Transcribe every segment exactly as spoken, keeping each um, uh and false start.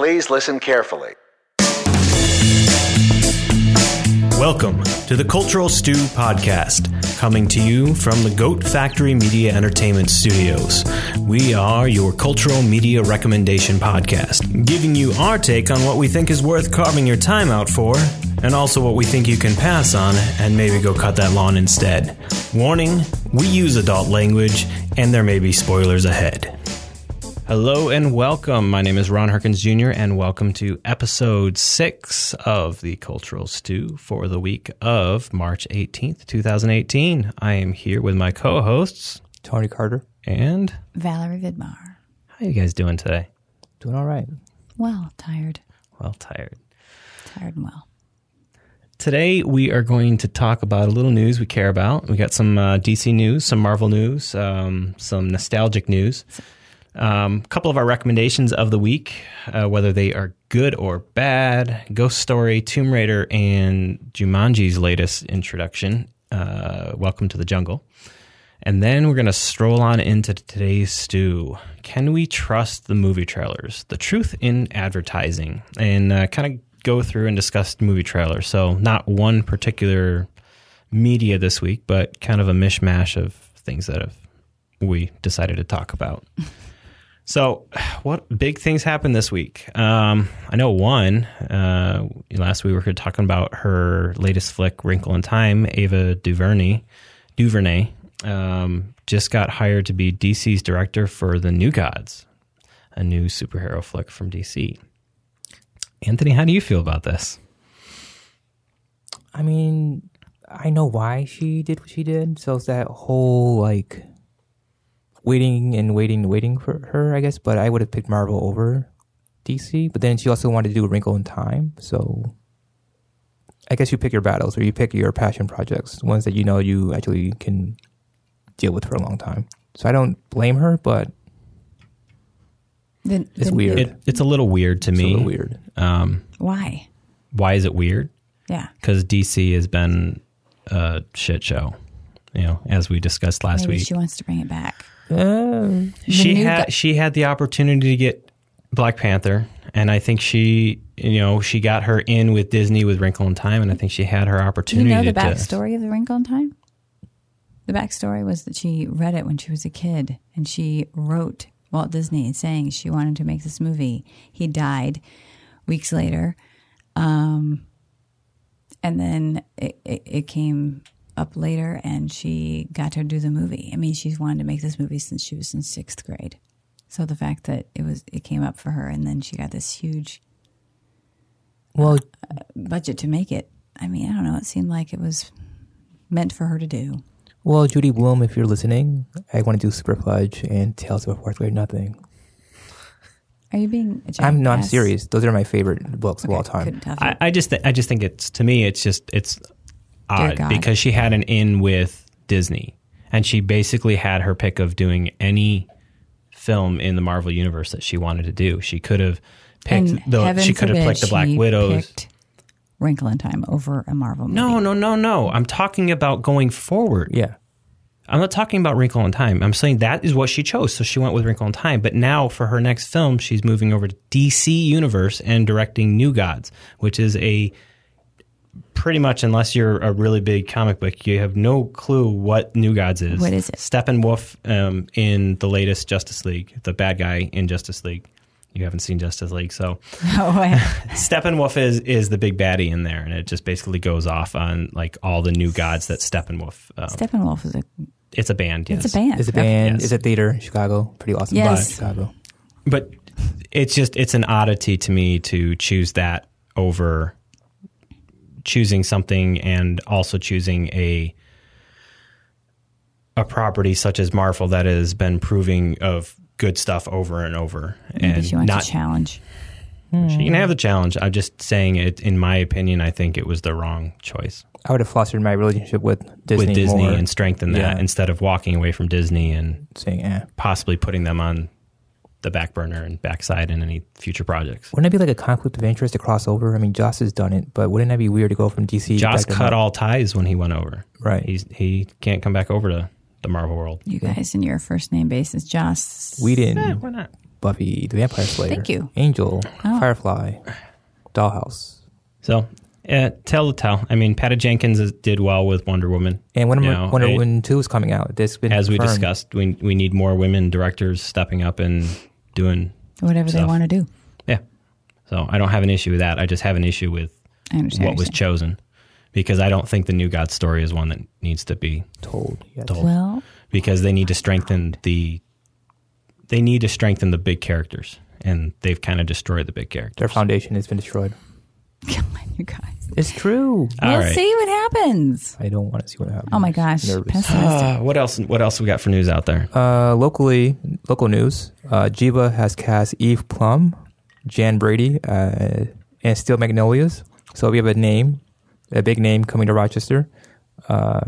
Please listen carefully. Welcome to the Cultural Stew Podcast, coming to you from the Goat Factory Media Entertainment Studios. We are your cultural media recommendation podcast, giving you our take on what we think is worth carving your time out for, and also what we think you can pass on and maybe go cut that lawn instead. Warning, we use adult language, and there may be spoilers ahead. Hello and welcome. My name is Ron Herkins Junior and welcome to episode six of the Cultural Stew for the week of March eighteenth, twenty eighteen. I am here with my co-hosts, Tony Carter and Valerie Vidmar. How are you guys doing today? Doing all right. Well, tired. Well, tired. Tired and well. Today, we are going to talk about a little news we care about. We got some uh, D C news, some Marvel news, um, some nostalgic news. So- Um, a couple of our recommendations of the week, uh, whether they are good or bad, Ghost Story, Tomb Raider, and Jumanji's latest introduction, uh, Welcome to the Jungle. And then we're going to stroll on into today's stew. Can we trust the movie trailers? The truth in advertising. And uh, kind of go through and discuss movie trailers. So not one particular media this week, but kind of a mishmash of things that have we decided to talk about. So what big things happened this week? Um, I know one, uh, last week we were talking about her latest flick, Wrinkle in Time, Ava DuVernay, DuVernay um, just got hired to be D C's director for The New Gods, a new superhero flick from D C. Anthony, how do you feel about this? I mean, I know why she did what she did. So it's that whole like... waiting and waiting and waiting for her, I guess. But I would have picked Marvel over D C. But then she also wanted to do A Wrinkle in Time. So I guess you pick your battles or you pick your passion projects, ones that you know you actually can deal with for a long time. So I don't blame her, but the, it's the, weird. It, it's a little weird to it's me. It's a little weird. Um, why? Why is it weird? Yeah. Because D C has been a shit show, you know, as we discussed last Maybe week. She wants to bring it back. Oh, she had go- she had the opportunity to get Black Panther, and I think she, you know, she got her in with Disney with Wrinkle in Time, and I think she had her opportunity. You know the backstory to, of the Wrinkle in Time? The backstory was that she read it when she was a kid, and she wrote Walt Disney saying she wanted to make this movie. He died weeks later, um, and then it, it, it came up later and she got her to do the movie. I mean, she's wanted to make this movie since she was in sixth grade. So the fact that it was it came up for her and then she got this huge well uh, budget to make it. I mean, I don't know. It seemed like it was meant for her to do. Well, Judy Blume, if you're listening, I want to do Superfudge and Tales of a Fourth Grade Nothing. Are you being a I'm no, I'm serious. Those are my favorite books okay, of all time. I, I just th- I just think it's to me it's just it's odd because she had an in with Disney and she basically had her pick of doing any film in the Marvel Universe that she wanted to do. She could have picked and the she could have picked the Black Widows. Wrinkle in Time over a Marvel movie. No, no, no, no. I'm talking about going forward. Yeah. I'm not talking about Wrinkle in Time. I'm saying that is what she chose. So she went with Wrinkle in Time. But now for her next film, she's moving over to D C Universe and directing New Gods, which is a pretty much, unless you're a really big comic book, you have no clue what New Gods is. What is it? Steppenwolf um, in the latest Justice League, the bad guy in Justice League. You haven't seen Justice League, so oh, wow. Steppenwolf is is the big baddie in there, and it just basically goes off on like all the New Gods that Steppenwolf. Um, Steppenwolf is a. It's a band. Yes, it's a band. It's a band. Yes. It's a theater in Chicago. Pretty awesome. Yes, but, Chicago. But it's just it's an oddity to me to choose that over. Choosing something and also choosing a a property such as Marvel that has been proving of good stuff over and over. Maybe and she wants not, a challenge. She can have the challenge. I'm just saying it, in my opinion, I think it was the wrong choice. I would have fostered my relationship with Disney With Disney more. And strengthened that yeah. instead of walking away from Disney and saying, eh. possibly putting them on the back burner and backside in any future projects. Wouldn't that be like a conflict of interest to cross over? I mean, Joss has done it, but wouldn't that be weird to go from D C? Joss cut Marvel? All ties when he went over. Right. He's, he can't come back over to the Marvel world. You guys in your first name basis, Joss. We didn't. Eh, why not? Buffy the Vampire Slayer. Thank you. Angel, oh. Firefly, Dollhouse. So, uh, tell the tale. I mean, Patty Jenkins is, did well with Wonder Woman. And Wonder, you know, Wonder it, Woman two is coming out. This been As confirmed. we discussed, we we need more women directors stepping up and doing whatever stuff. they want to do. Yeah. So, I don't have an issue with that. I just have an issue with what was chosen. Because I don't think the New Gods story is one that needs to be told. Yes. told. Well, because they need to strengthen the they need to strengthen the big characters, and they've kind of destroyed the big characters. Their foundation has been destroyed. Come on, you guys. It's true. All we'll right. see what happens. I don't want to see what happens. Oh my gosh. Uh, what else what else we got for news out there? Uh, locally local news. Uh, Jiva has cast Eve Plum, Jan Brady, uh, and Steel Magnolias. So we have a name. A big name coming to Rochester. Uh,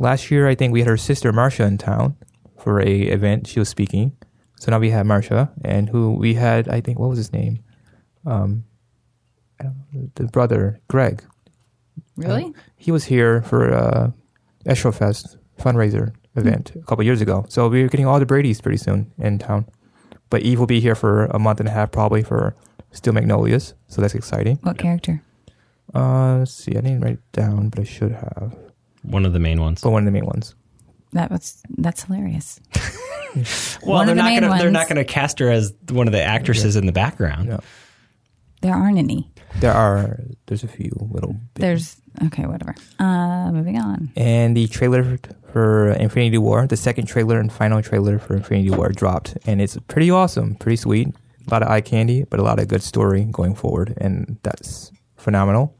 last year, I think we had her sister Marsha in town for a event. She was speaking. So now we have Marsha, and who we had, I think, what was his name? Um, I don't know, the brother, Greg. Really? Uh, he was here for uh, Estrofest fundraiser event mm-hmm. a couple years ago. So we're getting all the Brady's pretty soon in town. But Eve will be here for a month and a half probably for Steel Magnolias. So that's exciting. What character? Uh, let's see. I didn't write it down, but I should have. One of the main ones. But one of the main ones. That was that's hilarious. well, one they're the not gonna ones. they're not gonna cast her as one of the actresses yeah. in the background. No. There aren't any. There are. There's a few little. Bits. There's okay, whatever. Uh, moving on. And the trailer for Infinity War, the second trailer and final trailer for Infinity War dropped, and it's pretty awesome, pretty sweet. A lot of eye candy, but a lot of good story going forward, and that's phenomenal.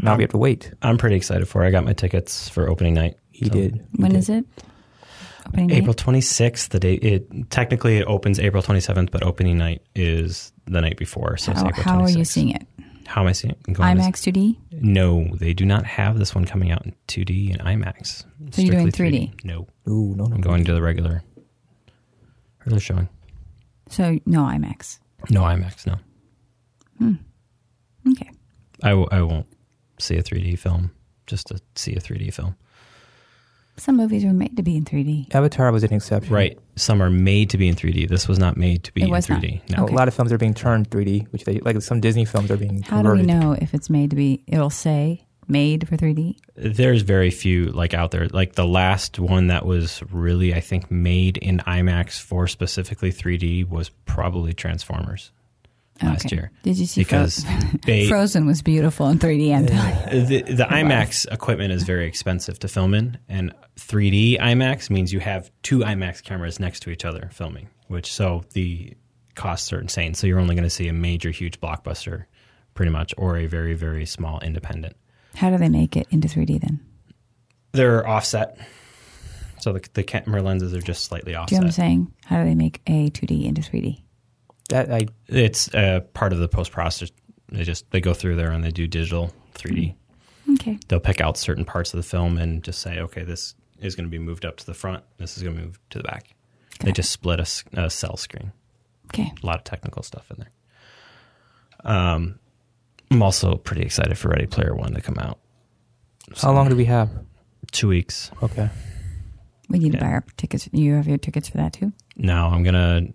Now I'm, we have to wait. I'm pretty excited for it. I got my tickets for opening night. He so. did. He when did. is it? Opening April twenty-sixth. The day it technically it opens April twenty-seventh, but opening night is the night before. So how, it's April twenty-sixth. How are you seeing it? How am I seeing it? Going IMAX to, two D? No, they do not have this one coming out in two D and IMAX. So you're doing three D? three D. No. Ooh, no, no. I'm going no. to the regular, regular showing. So no IMAX. No IMAX. No. Hmm. Okay. I w- I won't. see a three D film, just to see a three D film. Some movies were made to be in three D. Avatar was an exception. Right. Some are made to be in three D. This was not made to be in three D. No. Okay. A lot of films are being turned three D, which they, like some Disney films are being How converted. How do we know if it's made to be, it'll say made for three D? There's very few like out there. Like the last one that was really, I think, made in IMAX for specifically three D was probably Transformers. Last okay. year. Did you see because Frozen? They, Frozen was beautiful in three D and the, the IMAX wow. equipment is very expensive to film in, and three D IMAX means you have two IMAX cameras next to each other filming, which so the costs are insane. So you're only going to see a major, huge blockbuster pretty much, or a very, very small independent. How do they make it into three D then? They're offset. So the, the camera lenses are just slightly offset. Do you know what I'm saying? How do they make a two D into three D? That I, it's uh, part of the post process. They just they go through there and they do digital three D. Okay. They'll pick out certain parts of the film and just say, okay, this is going to be moved up to the front. This is going to move to the back. Got they it. just split a, a cell screen. Okay. A lot of technical stuff in there. Um, I'm also pretty excited for Ready Player One to come out. So How long do we have? Two weeks. Okay. We need yeah. to buy our tickets. You have your tickets for that too? No, I'm gonna.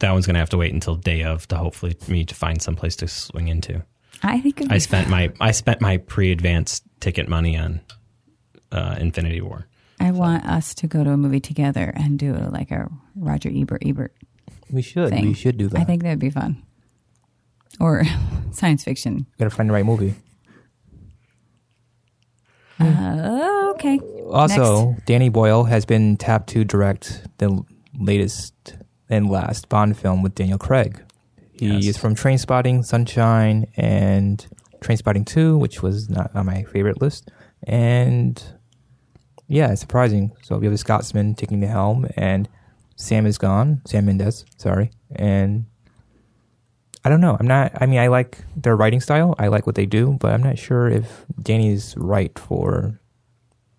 That one's going to have to wait until day of to hopefully me to find someplace to swing into. I think I spent fun. my I spent my pre-advanced ticket money on uh, Infinity War. I so. want us to go to a movie together and do like a Roger Ebert Ebert. We should. Thing. We should do that. I think that'd be fun. Or science fiction. You got to find the right movie. Uh, okay. Also, Next. Danny Boyle has been tapped to direct the latest. And last Bond film with Daniel Craig. He yes. is from Trainspotting, Sunshine, and Trainspotting two, which was not on my favorite list. And yeah, it's surprising. So we have a Scotsman taking the helm, and Sam is gone. Sam Mendes, sorry. And I don't know. I'm not. I mean, I like their writing style. I like what they do, but I'm not sure if Danny is right for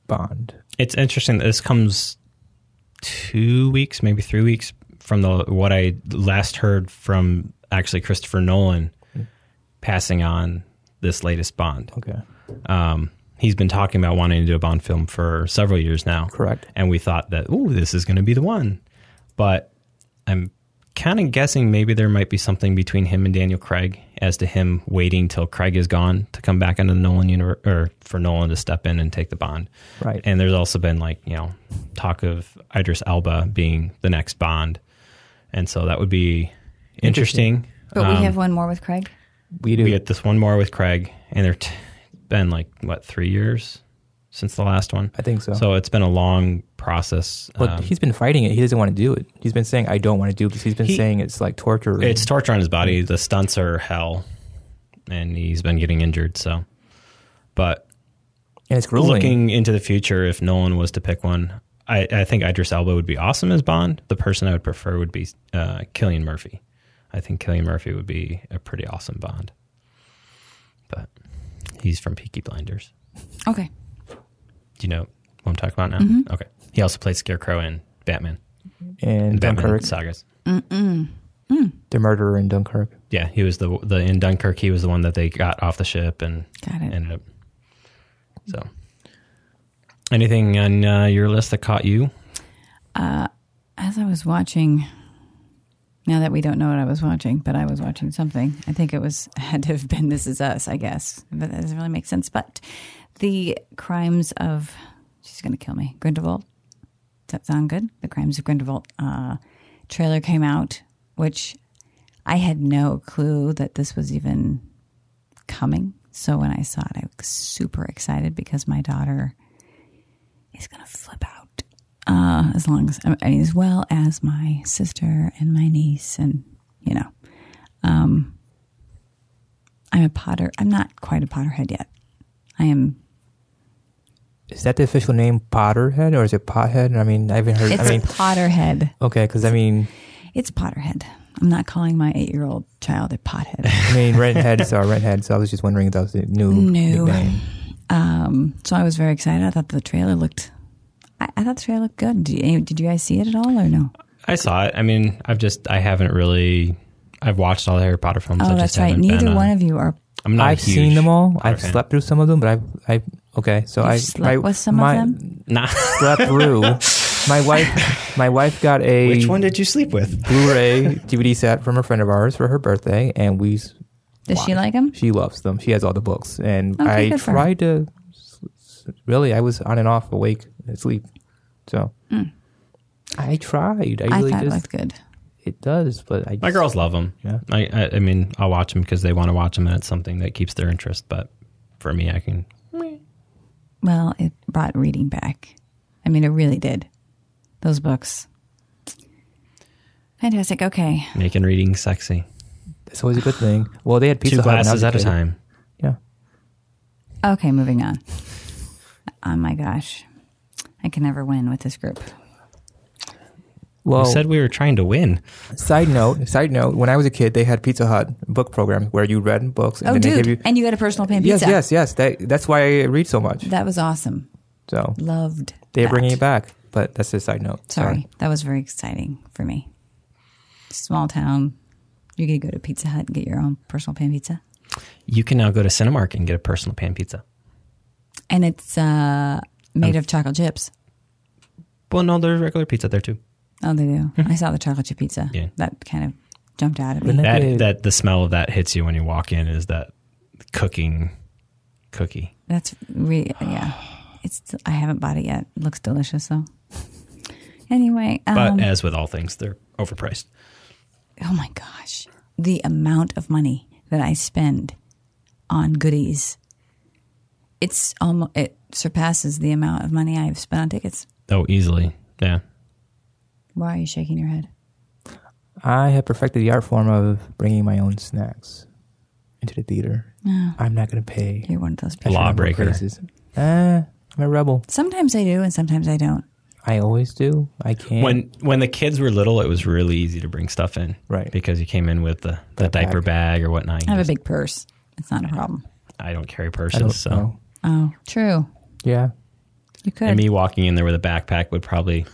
Bond. It's interesting that this comes two weeks, maybe three weeks. From the what I last heard from actually Christopher Nolan passing on this latest Bond. Okay. Um, he's been talking about wanting to do a Bond film for several years now. Correct. And we thought that, ooh, this is going to be the one. But I'm kind of guessing maybe there might be something between him and Daniel Craig as to him waiting till Craig is gone to come back into the Nolan universe, or for Nolan to step in and take the Bond. Right. And there's also been, like, you know, talk of Idris Elba being the next Bond. And so that would be interesting. interesting. But um, we have one more with Craig. We do. We get this one more with Craig, and there's t- been like, what, three years since the last one? I think so. So it's been a long process. But um, he's been fighting it. He doesn't want to do it. He's been saying, I don't want to do it, because he's been he, saying it's like torture. It's torture on his body. The stunts are hell, and he's been getting injured. So, but and it's grueling. Looking into the future, if Nolan was to pick one, I, I think Idris Elba would be awesome as Bond. The person I would prefer would be uh, Cillian Murphy. I think Cillian Murphy would be a pretty awesome Bond. But he's from Peaky Blinders. Okay. Do you know what I'm talking about now? Mm-hmm. Okay. He also played Scarecrow in Batman. And Dunkirk. Batman sagas. Mm-mm. Mm. The murderer in Dunkirk. Yeah, he was the, the in Dunkirk, he was the one that they got off the ship and got it. Ended up. So, anything on uh, your list that caught you? Uh, as I was watching... Now that we don't know what I was watching, but I was watching something. I think it was had to have been This Is Us, I guess. But that doesn't really make sense. But the crimes of, she's going to kill me, Grindelwald. Does that sound good? The Crimes of Grindelwald uh, trailer came out, which I had no clue that this was even coming. So when I saw it, I was super excited because my daughter is going to flip out. Uh, as long as, I mean, as well as my sister and my niece, and you know, um, I'm a Potter. I'm not quite a Potterhead yet. I am. Is that the official name, Potterhead, or is it Pothead? I mean, I haven't heard. It's I mean, Potterhead. Okay, because I mean, it's Potterhead. I'm not calling my eight-year-old child a pothead. I mean, redheads are redheads. So I was just wondering if that was the new new. Nickname. Um, so I was very excited. I thought the trailer looked. I thought the trailer looked good. Did you, did you guys see it at all or no? I saw it. I mean, I've just, I haven't really, I've watched all the Harry Potter films. Oh, I that's just right. Neither one on, of you are. I'm not I've huge seen them all. Potter I've fan. Slept through some of them, but I've, I, okay. So You've I slept I, with some my, of them? Nah. Slept through. My wife, my wife got a. Which one did you sleep with? Blu-ray D V D set from a friend of ours for her birthday. And we. Does watched. She like them? She loves them. She has all the books. And okay, I tried to. Really, I was on and off, awake, asleep. So mm. I tried. I, I really thought just, it looked good. It does, but I just, my girls love them. Yeah, I, I, I mean, I'll watch them because they want to watch them, and it's something that keeps their interest. But for me, I can. Well, it brought reading back. I mean, it really did. Those books, fantastic. Okay, making reading sexy. That's always a good thing. Well, they had Pizza Hut. Two glasses at a time. Yeah. Okay, moving on. Oh my gosh, I can never win with this group. Well, you said we were trying to win. Side note, side note. When I was a kid, they had Pizza Hut book program where you read books. And oh, then dude, they gave you, and you got a personal pan yes, pizza. Yes, yes, yes. That, that's why I read so much. That was awesome. So loved. They're that. Bringing it back, but that's a side note. Sorry, Sorry, that was very exciting for me. Small town, you could go to Pizza Hut and get your own personal pan pizza. You can now go to Cinemark and get a personal pan pizza. And it's uh, made um, of chocolate chips. Well, no, there's regular pizza there, too. Oh, they do? I saw the chocolate chip pizza. Yeah. That kind of jumped out at me. That, that, the smell of that hits you when you walk in is that cooking cookie. That's, re- yeah. It's. I haven't bought it yet. It looks delicious, though. Anyway. Um, but as with all things, they're overpriced. Oh, my gosh. The amount of money that I spend on goodies. It's almost it surpasses the amount of money I've spent on tickets. Oh, easily, yeah. Why are you shaking your head? I have perfected the art form of bringing my own snacks into the theater. Oh. I'm not going to pay. You're one of those people. Lawbreaker. Uh, I'm a rebel. Sometimes I do, and sometimes I don't. I always do. I can't. When when the kids were little, it was really easy to bring stuff in, right? Because you came in with the, the diaper bag. bag or whatnot. I have a big purse. It's not a problem. I don't carry purses, don't so. Know. Oh, true. Yeah. You could. And me walking in there with a backpack would probably...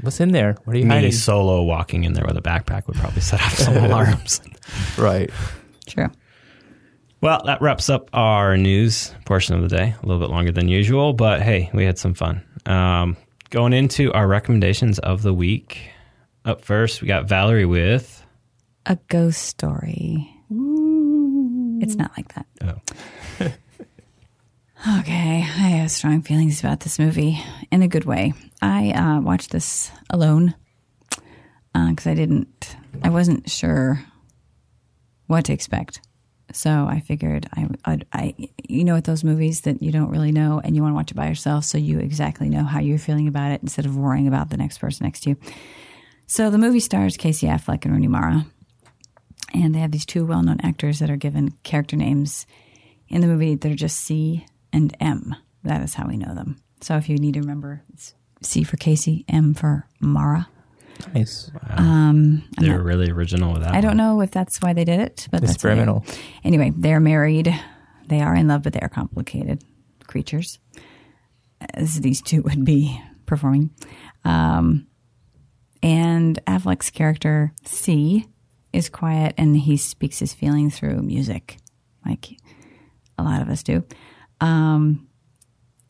What's in there? What are you hiding? Me solo walking in there with a backpack would probably set off some alarms. Right. True. Well, that wraps up our news portion of the day. A little bit longer than usual, but hey, we had some fun. Um, going into our recommendations of the week. Up first, we got Valerie with... A Ghost Story. Ooh. It's not like that. Oh. Okay, I have strong feelings about this movie in a good way. I uh, watched this alone because uh, I didn't, I wasn't sure what to expect. So I figured, I, I, I, you know, at those movies that you don't really know and you want to watch it by yourself so you exactly know how you're feeling about it instead of worrying about the next person next to you. So the movie stars Casey Affleck and Rooney Mara, and they have these two well-known actors that are given character names in the movie. They're just C and M. That is how we know them. So if you need to remember, it's C for Casey, M for Mara. Nice. Wow. Um, they're not, really original with that. I one. don't know if that's why they did it, but it's that's criminal. Anyway, they're married. They are in love, but they are complicated creatures, as these two would be performing. Um, and Affleck's character, C, is quiet, and he speaks his feelings through music, like a lot of us do. Um,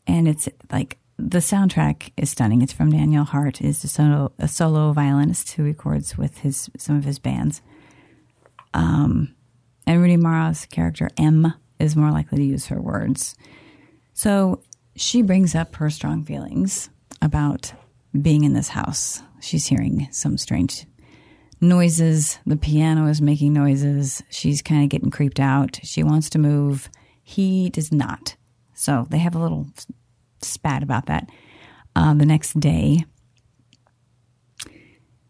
and it's like the soundtrack is stunning. It's from Daniel Hart, is a solo, a solo violinist who records with his some of his bands. Um, and Rooney Mara's character, M, is more likely to use her words. So she brings up her strong feelings about being in this house. She's hearing some strange noises. The piano is making noises. She's kind of getting creeped out. She wants to move. He does not. So they have a little spat about that. Uh, the next day,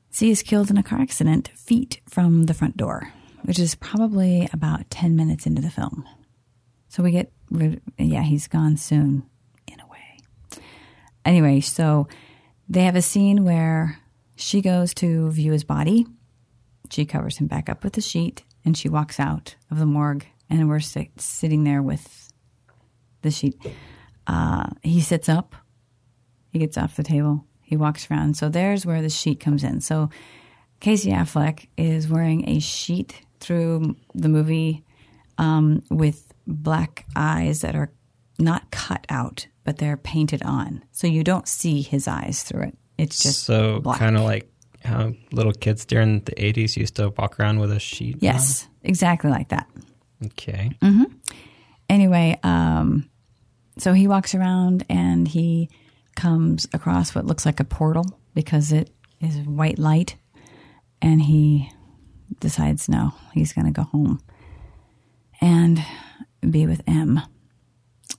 C is killed in a car accident feet from the front door, which is probably about ten minutes into the film. So we get rid- yeah, he's gone soon, in a way. Anyway, so they have a scene where she goes to view his body. She covers him back up with a sheet, and she walks out of the morgue, and we're sit- sitting there with the sheet. Uh, he sits up, he gets off the table, he walks around. So there's where the sheet comes in. So Casey Affleck is wearing a sheet through the movie um, with black eyes that are not cut out, but they're painted on. So you don't see his eyes through it. It's just so kind of like how little kids during the eighties used to walk around with a sheet. Yes, on. Exactly like that. Okay. Mm-hmm. Anyway, um... so he walks around and he comes across what looks like a portal because it is white light, and he decides, no, he's going to go home and be with M.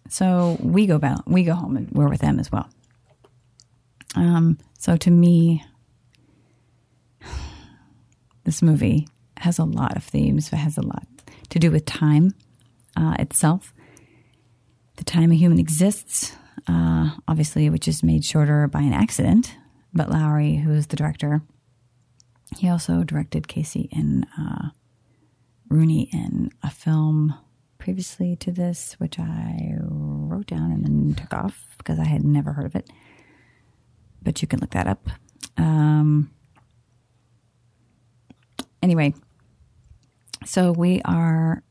So we go back, we go home and we're with M as well. Um, so to me, this movie has a lot of themes. It has a lot to do with time uh, itself. The time a human exists, uh, obviously, which is made shorter by an accident. But Lowery, who is the director, he also directed Casey and uh, Rooney in a film previously to this, which I wrote down and then took off because I had never heard of it. But you can look that up. Um, anyway, so we are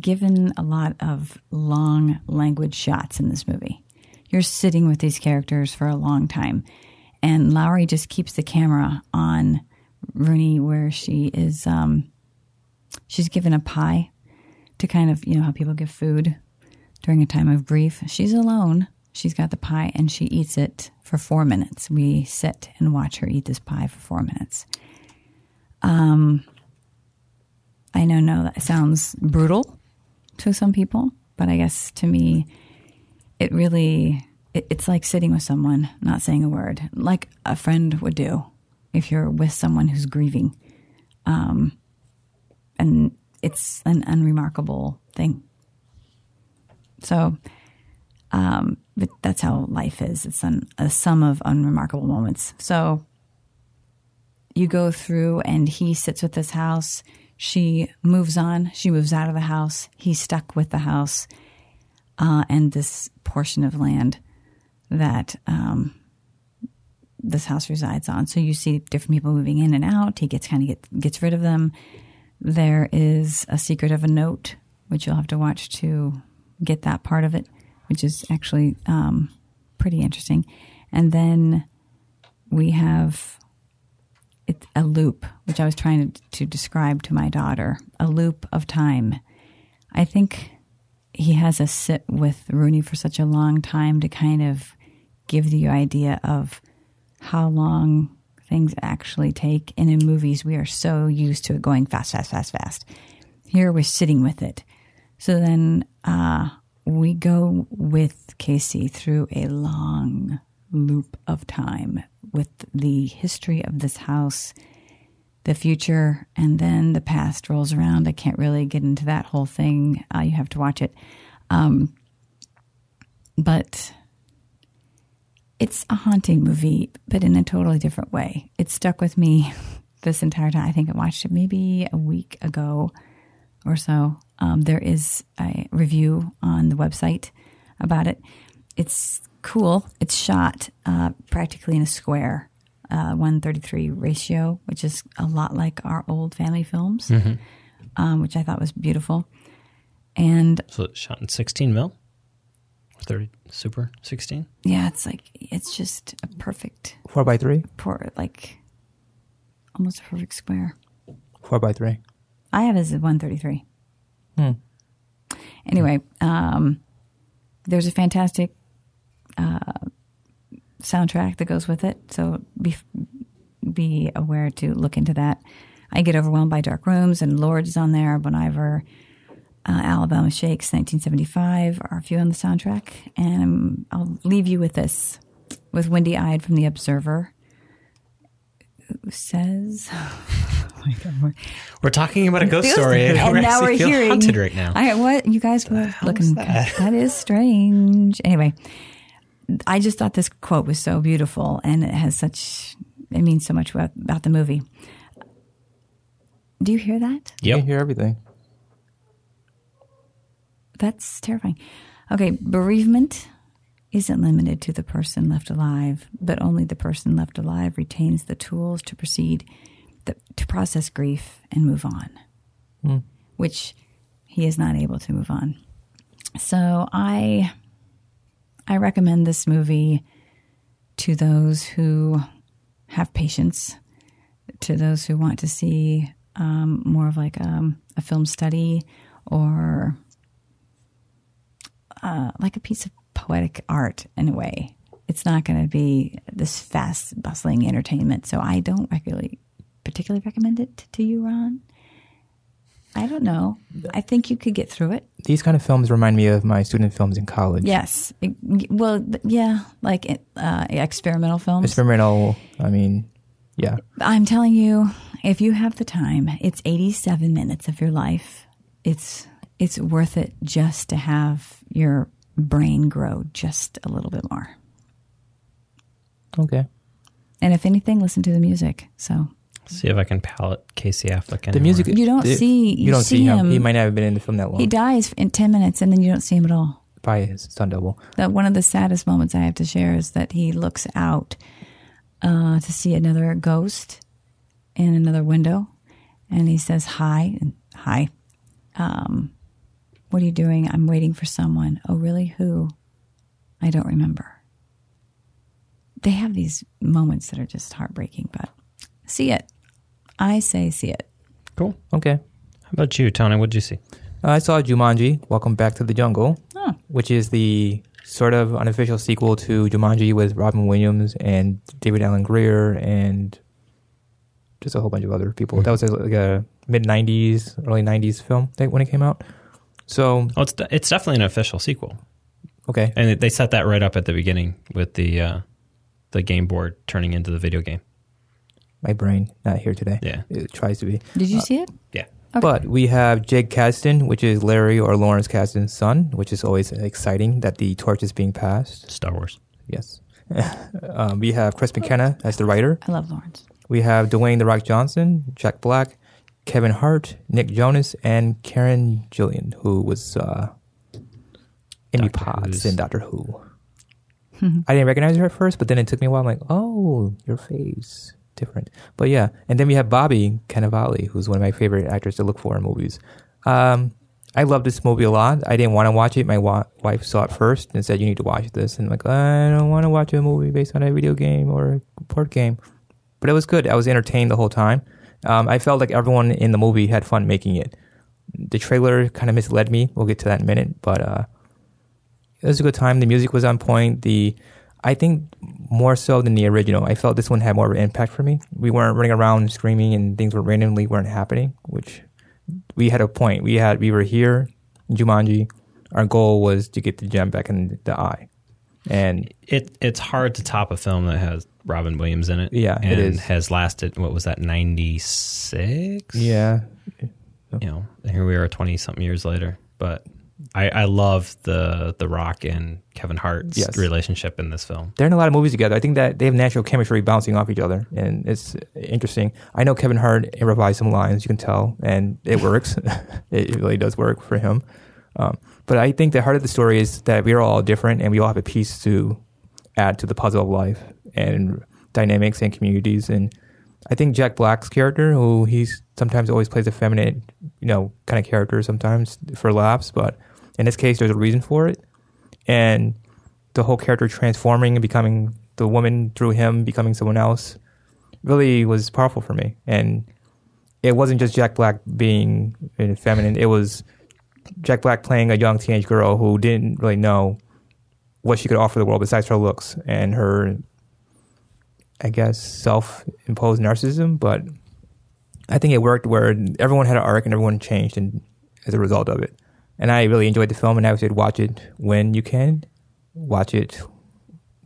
given a lot of long language shots in this movie. You're sitting with these characters for a long time, and Lowery just keeps the camera on Rooney where she is. Um, she's given a pie to kind of, you know, how people give food during a time of grief. She's alone. She's got the pie, and she eats it for four minutes. We sit and watch her eat this pie for four minutes. Um... I know, no, that sounds brutal to some people, but I guess to me, it really, it, it's like sitting with someone, not saying a word, like a friend would do if you're with someone who's grieving. Um, and it's an unremarkable thing. So, um, but that's how life is. It's an, a sum of unremarkable moments. So you go through and he sits with this house. She moves on. She moves out of the house. He's stuck with the house uh, and this portion of land that um, this house resides on. So you see different people moving in and out. He gets kind of get, gets rid of them. There is a secret of a note, which you'll have to watch to get that part of it, which is actually um, pretty interesting. And then we have it's a loop, which I was trying to, to describe to my daughter, a loop of time. I think he has a sit with Rooney for such a long time to kind of give the idea of how long things actually take. And in movies, we are so used to it going fast, fast, fast, fast. Here we're sitting with it. So then uh, we go with Casey through a long loop of time with the history of this house, the future, and then the past rolls around. I can't really get into that whole thing. Uh, you have to watch it. Um, but it's a haunting movie, but in a totally different way. It stuck with me this entire time. I think I watched it maybe a week ago or so. Um, there is a review on the website about it. It's cool. It's shot uh, practically in a square, uh, one thirty-three ratio, which is a lot like our old family films, mm-hmm. um, which I thought was beautiful. And so it's shot in sixteen mil? thirty super sixteen? Yeah, it's like, it's just a perfect four by three, poor, like almost a perfect square. Four by three. I have is one thirty-three. Hmm. Anyway, um, there's a fantastic uh, soundtrack that goes with it, so be be aware to look into that. I get overwhelmed by dark rooms, and Lords is on there. Bon Iver, Uh, Alabama Shakes, nineteen seventy-five, are a few on the soundtrack. And I'm, I'll leave you with this, with Wendy Ide from The Observer, who says... oh my God, we're, we're talking about A Ghost Story, and, and we're now we're hearing... haunted right now. I, what? You guys were looking... That? that is strange. Anyway, I just thought this quote was so beautiful, and it has such... It means so much about the movie. Do you hear that? Yep. I hear everything. That's terrifying. Okay, bereavement isn't limited to the person left alive, but only the person left alive retains the tools to proceed, the, to process grief and move on, mm. which he is not able to move on. So I, I recommend this movie to those who have patience, to those who want to see um, more of like um, a film study or... Uh, like a piece of poetic art in a way. It's not going to be this fast, bustling entertainment, so I don't regularly, particularly recommend it to you, Ron. I don't know. I think you could get through it. These kind of films remind me of my student films in college. Yes. It, well, yeah, like it, uh, experimental films. Experimental, I mean, yeah. I'm telling you, if you have the time, it's eighty-seven minutes of your life. It's... It's worth it just to have your brain grow just a little bit more. Okay. And if anything, listen to the music. So see if I can palette Casey Affleck. The music you don't the, see. You, you don't see, see him. him. He might not have been in the film that long. He dies in ten minutes, and then you don't see him at all. By his stunt double. That one of the saddest moments I have to share is that he looks out uh, to see another ghost in another window, and he says hi and hi. Um. What are you doing? I'm waiting for someone. Oh, really? Who? I don't remember. They have these moments that are just heartbreaking, but see it. I say see it. Cool. Okay. How about you, Tony? What did you see? Uh, I saw Jumanji, Welcome Back to the Jungle, huh. which is the sort of unofficial sequel to Jumanji with Robin Williams and David Alan Grier and just a whole bunch of other people. Mm-hmm. That was like a mid-nineties, early nineties film when it came out. So oh, it's it's definitely an official sequel. Okay, and they set that right up at the beginning with the uh, the game board turning into the video game. My brain not here today. Yeah, it tries to be. Did you uh, see it? Yeah. Okay. But we have Jake Kasdan, which is Larry or Lawrence Kasdan's son, which is always exciting that the torch is being passed. Star Wars. Yes. um, we have Chris McKenna as the writer. I love Lawrence. We have Dwayne The Rock Johnson, Jack Black, Kevin Hart, Nick Jonas, and Karen Gillan, who was uh, Amy Potts in Doctor Who. Mm-hmm. I didn't recognize her at first, but then it took me a while. I'm like, oh, your face. Different. But yeah. And then we have Bobbi Cannavale, who's one of my favorite actors to look for in movies. Um, I love this movie a lot. I didn't want to watch it. My wa- wife saw it first and said, you need to watch this. And I'm like, I don't want to watch a movie based on a video game or a board game. But it was good. I was entertained the whole time. Um, I felt like everyone in the movie had fun making it. The trailer kind of misled me. We'll get to that in a minute. But uh, it was a good time. The music was on point. The I think more so than the original. I felt this one had more of an impact for me. We weren't running around screaming and things were randomly weren't happening, which we had a point. We had we were here in Jumanji. Our goal was to get the gem back in the eye. And it it's hard to top a film that has Robin Williams in it. Yeah, and it is. Has lasted, what was that, ninety-six? Yeah. You know, here we are twenty-something years later. But I, I love the the Rock and Kevin Hart's yes. relationship in this film. They're in a lot of movies together. I think that they have natural chemistry bouncing off each other, and it's interesting. I know Kevin Hart improvised some lines, you can tell, and it works. It really does work for him. Um, but I think the heart of the story is that we are all different, and we all have a piece to add to the puzzle of life and dynamics and communities. And I think Jack Black's character, who he's sometimes always plays a feminine, you know, kind of character sometimes for laughs, but in this case, there's a reason for it. And the whole character transforming and becoming the woman through him, becoming someone else, really was powerful for me. And it wasn't just Jack Black being feminine. It was Jack Black playing a young teenage girl who didn't really know what she could offer the world besides her looks and her, I guess, self-imposed narcissism. But I think it worked where everyone had an arc and everyone changed and as a result of it. And I really enjoyed the film, and I would say watch it when you can, watch it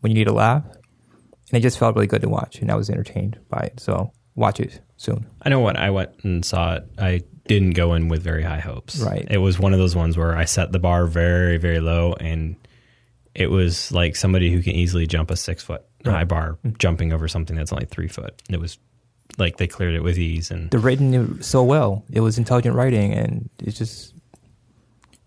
when you need a laugh. And it just felt really good to watch, and I was entertained by it. So watch it soon. I know when I went and saw it, I didn't go in with very high hopes. Right. It was one of those ones where I set the bar very, very low, and it was like somebody who can easily jump a six-foot right. high bar jumping over something that's only three foot. And it was like they cleared it with ease. And they're written so well. It was intelligent writing, and it's just...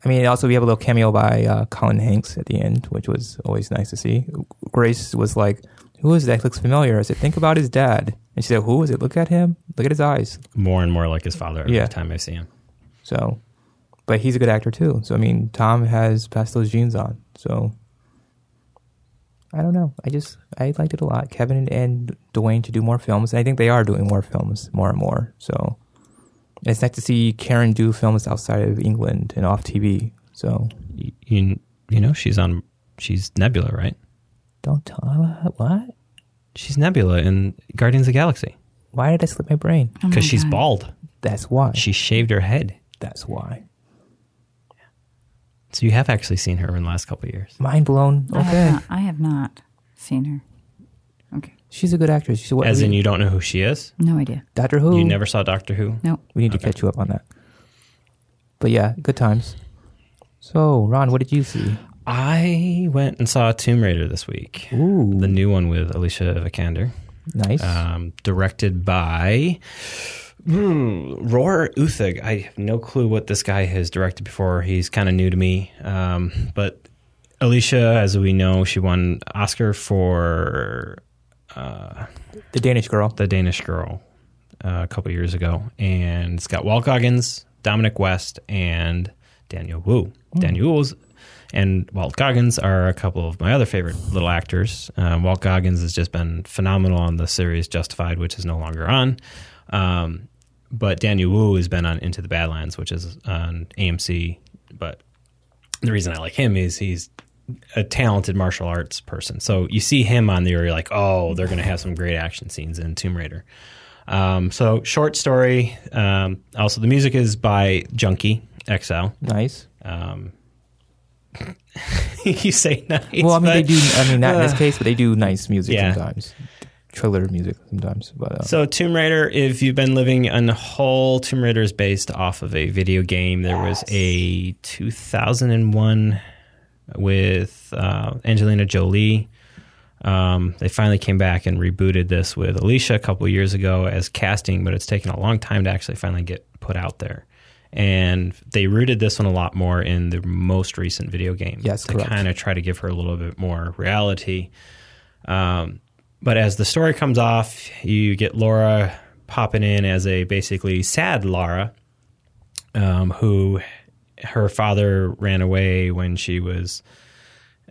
I mean, also we have a little cameo by uh, Colin Hanks at the end, which was always nice to see. Grace was like, who is that? Looks familiar. I said, think about his dad. And she said, who is it? Look at him. Look at his eyes. More and more like his father every yeah. time I see him. So, but he's a good actor too. So, I mean, Tom has passed those genes on. So, I don't know. I just, I liked it a lot. Kevin and Dwayne should do more films. And I think they are doing more films more and more. So... It's nice to see Karen do films outside of England and off T V. So you you know she's on she's Nebula, right? Don't tell her what? She's Nebula in Guardians of the Galaxy. Why did I slip my brain? Because oh she's God. bald. That's why. She shaved her head. That's why. So you have actually seen her in the last couple of years. Mind blown. Okay. I have not, I have not seen her. Okay. She's a good actress. She's what, As in, you don't know who she is? No idea. Doctor Who? You never saw Doctor Who? No. We need okay. to catch you up on that. But yeah, good times. So, Ron, what did you see? I went and saw Tomb Raider this week. Ooh. The new one with Alicia Vikander. Nice. Um, directed by mm, Roar Uthig. I have no clue what this guy has directed before. He's kind of new to me. Um, but Alicia, as we know, she won Oscar for... Uh, the Danish Girl. The Danish Girl uh, a couple years ago. And it's got Walt Goggins, Dominic West, and Daniel Wu. Mm. Daniel Wu's and Walt Goggins are a couple of my other favorite little actors. Uh, Walt Goggins has just been phenomenal on the series Justified, which is no longer on. Um, but Daniel Wu has been on Into the Badlands, which is on A M C. But the reason I like him is he's... a talented martial arts person. So you see him on there, you're like, oh, they're going to have some great action scenes in Tomb Raider. Um, so short story. Um, also, the music is by Junkie X L. Nice. Um, you say nice. Well, I mean, but, they do, I mean, not uh, in this case, but they do nice music yeah. sometimes. Trailer music sometimes. But, uh, so Tomb Raider, if you've been living on the whole, Tomb Raider is based off of a video game. There yes. was a two thousand one... with uh, Angelina Jolie. Um, they finally came back and rebooted this with Alicia a couple of years ago as casting, but it's taken a long time to actually finally get put out there. And they rooted this one a lot more in the most recent video game yes, to kind of try to give her a little bit more reality. Um, but as the story comes off, you get Laura popping in as a basically sad Lara um, who... her father ran away when she was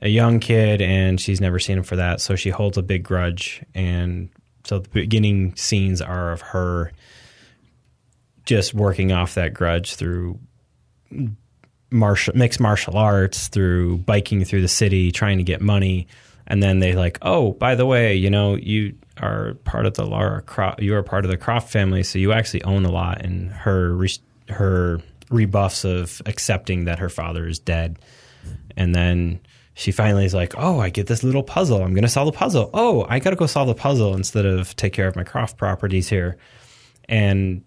a young kid, and she's never seen him for that. So she holds a big grudge and So the beginning scenes are of her just working off that grudge through martial, mixed martial arts, through biking through the city, trying to get money. And then they like, oh, by the way, you know, you are part of the Lara Croft, you are part of the Croft family, so you actually own a lot. And her re- her rebuffs of accepting that her father is dead. And then she finally is like, oh, I get this little puzzle. I'm going to solve the puzzle. Oh, I got to go solve the puzzle instead of take care of my Croft properties here. And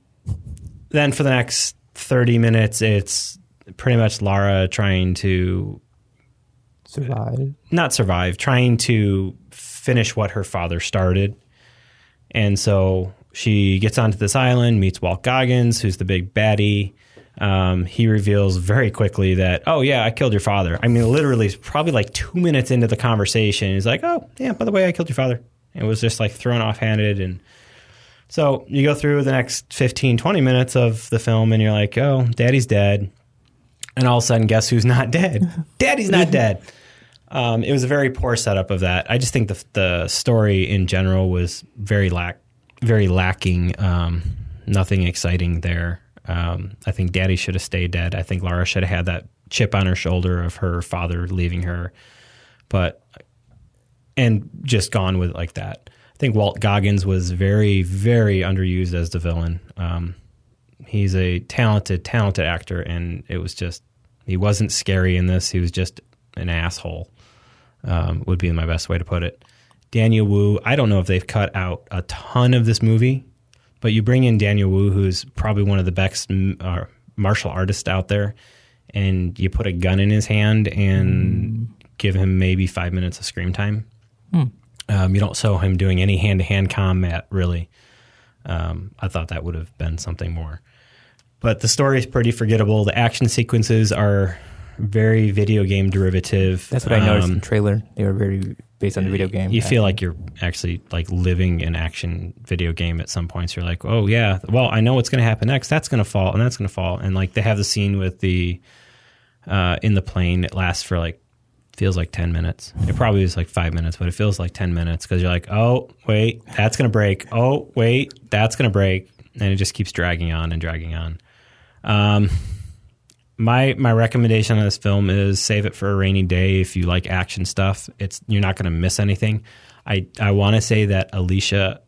then for the next thirty minutes, it's pretty much Lara trying to survive, not survive, trying to finish what her father started. And so she gets onto this island, meets Walt Goggins, who's the big baddie. Um, he reveals very quickly that, oh, yeah, I killed your father. I mean, literally, probably like two minutes into the conversation, he's like, oh, yeah, by the way, I killed your father. It was just like thrown offhanded. And so you go through the next fifteen, twenty minutes of the film, and you're like, oh, daddy's dead. And all of a sudden, guess who's not dead? Daddy's not dead. Um, it was a very poor setup of that. I just think the the story in general was very lack, very lacking, um, nothing exciting there. Um, I think Daddy should have stayed dead. I think Lara should have had that chip on her shoulder of her father leaving her, but and just gone with it like that. I think Walt Goggins was very, very underused as the villain. Um, he's a talented, talented actor, and it was just he wasn't scary in this. He was just an asshole. Um, would be my best way to put it. Daniel Wu. I don't know if they've cut out a ton of this movie. But you bring in Daniel Wu, who's probably one of the best uh, martial artists out there, and you put a gun in his hand and give him maybe five minutes of screen time. Mm. Um, you don't show him doing any hand-to-hand combat, really. Um, I thought that would have been something more. But the story is pretty forgettable. The action sequences are very video game derivative. That's what um, I noticed in the trailer. They were very based on the video game. You feel like you're actually like living an action video game at some points. You're like, oh, yeah, well, I know what's going to happen next. That's going to fall, and that's going to fall. And like they have the scene with the uh, in the plane. It lasts for like, feels like ten minutes. It probably is like five minutes, but it feels like ten minutes because you're like, oh, wait, that's going to break. Oh, wait, that's going to break. And it just keeps dragging on and dragging on. Um My my recommendation on this film is save it for a rainy day if you like action stuff. It's you're not going to miss anything. I, I want to say that Alicia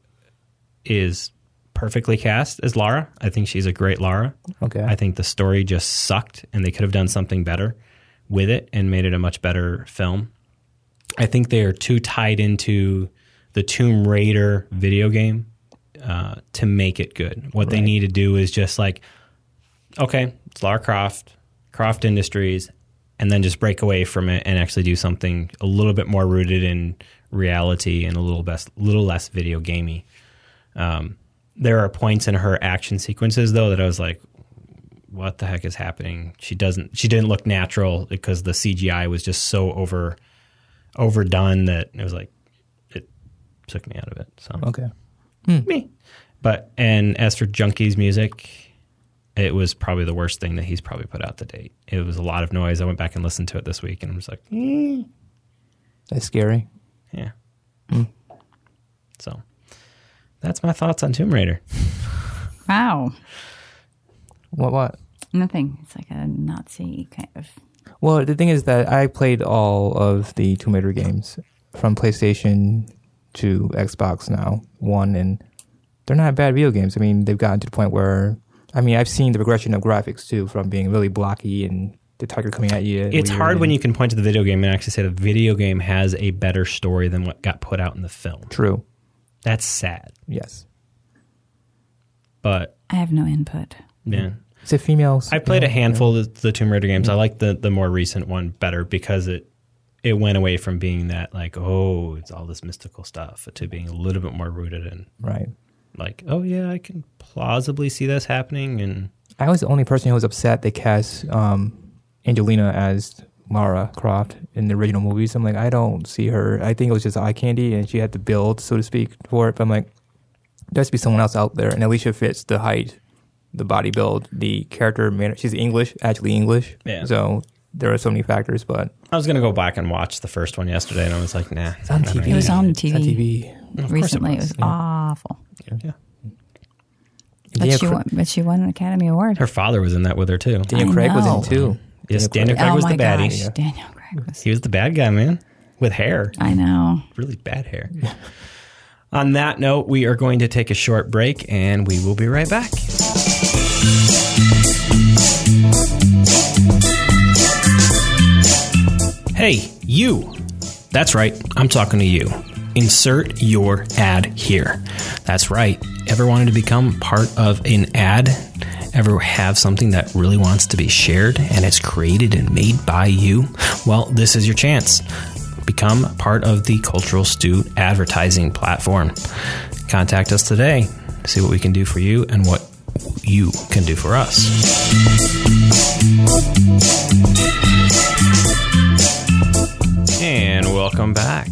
is perfectly cast as Lara. I think she's a great Lara. Okay. I think the story just sucked, and they could have done something better with it and made it a much better film. I think they are too tied into the Tomb Raider video game uh, to make it good. What right. they need to do is just like, okay, it's Lara Croft, Croft Industries, and then just break away from it and actually do something a little bit more rooted in reality and a little best, little less video gamey. Um, there are points in her action sequences though that I was like, "What the heck is happening?" She doesn't, she didn't look natural because the C G I was just so over, overdone that it was like it took me out of it. So okay, hmm. me. But and as for Junkie's music. It was probably the worst thing that he's probably put out to date. It was a lot of noise. I went back and listened to it this week, and I'm just like, mm. That's scary. Yeah. Mm. So that's my thoughts on Tomb Raider. Wow. What, what? Nothing. It's like a Nazi kind of. Well, the thing is that I played all of the Tomb Raider games from PlayStation to Xbox now, one, and they're not bad video games. I mean, they've gotten to the point where... I mean, I've seen the progression of graphics, too, from being really blocky and the tiger coming at you. It's hard when you can point to the video game and actually say the video game has a better story than what got put out in the film. True. That's sad. Yes. But... I have no input. Yeah. Is it females? I played yeah, a handful yeah. of the Tomb Raider games. Yeah. I like the, the more recent one better because it it went away from being that, like, oh, it's all this mystical stuff to being a little bit more rooted in. Right. Like, oh, yeah, I can plausibly see this happening. And I was the only person who was upset they cast um, Angelina as Lara Croft in the original movies. I'm like, I don't see her. I think it was just eye candy, and she had to build, so to speak, for it. But I'm like, there has to be someone else out there. And Alicia fits the height, the body build, the character manner. She's English, actually English. Yeah. So there are so many factors, but... I was going to go back and watch the first one yesterday, and I was like, nah. It's on T V. Right. It was on T V. It's on T V. of recently. It was, it was yeah. awful. Yeah. yeah. But, she won, but she won an Academy Award. Her father was in that with her, too. Daniel I Craig know. was in, too. Yes, Daniel Craig, Daniel Craig oh was my the baddie. Gosh, yeah. Daniel Craig was... He was the bad guy, man, with hair. I know. Really bad hair. On that note, we are going to take a short break, and we will be right back. Hey, you. That's right. I'm talking to you. Insert your ad here. That's right. Ever wanted to become part of an ad? Ever have something that really wants to be shared and it's created and made by you? Well, this is your chance. Become part of the Cultural Stew advertising platform. Contact us today. See what we can do for you and what you can do for us. And welcome back.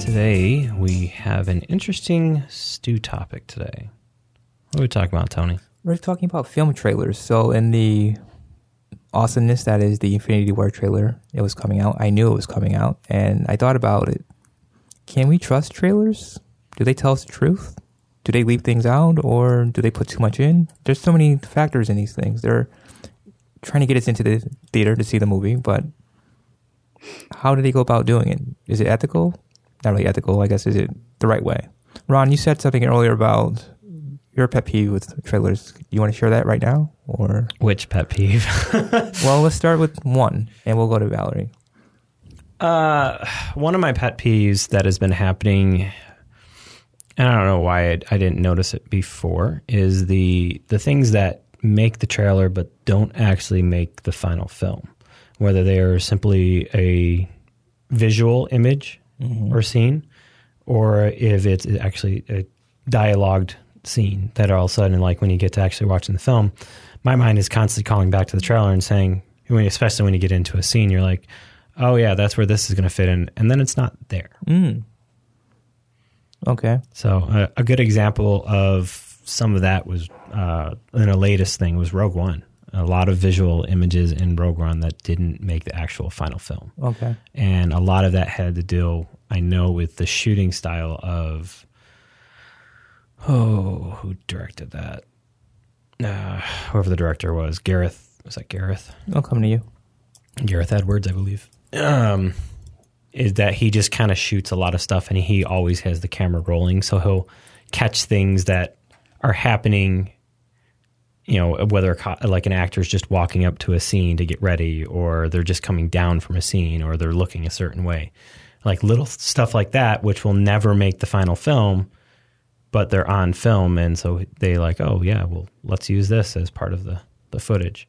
Today, we have an interesting stew topic today. What are we talking about, Tony? We're talking about film trailers. So in the awesomeness that is the Infinity War trailer, it was coming out. I knew it was coming out, and I thought about it. Can we trust trailers? Do they tell us the truth? Do they leave things out, or do they put too much in? There's so many factors in these things. They're trying to get us into the theater to see the movie, but how do they go about doing it? Is it ethical? Not really ethical, I guess. Is it the right way? Ron, you said something earlier about your pet peeve with trailers. You want to share that right now? Or which pet peeve? Well, let's start with one, and we'll go to Valerie. Uh, one of my pet peeves that has been happening, and I don't know why I, I didn't notice it before, is the the things that make the trailer but don't actually make the final film, whether they are simply a visual image, Mm-hmm. or scene, or if it's actually a dialogued scene that all of a sudden, like when you get to actually watching the film, my mind is constantly calling back to the trailer and saying, especially when you get into a scene, you're like, oh yeah, that's where this is going to fit in. And then it's not there. Mm. Okay. So uh, a good example of some of that was, uh, in the latest thing was Rogue One. A lot of visual images in Rogue One that didn't make the actual final film. Okay. And a lot of that had to deal, I know, with the shooting style of, oh, who directed that? Uh, whoever the director was, Gareth, was that Gareth? I'll come to you. Gareth Edwards, I believe. Um, is that he just kind of shoots a lot of stuff, and he always has the camera rolling, so he'll catch things that are happening. You know, whether like an actor's just walking up to a scene to get ready, or they're just coming down from a scene, or they're looking a certain way. Like little stuff like that, which will never make the final film, but they're on film. And so they like, oh, yeah, well, let's use this as part of the, the footage.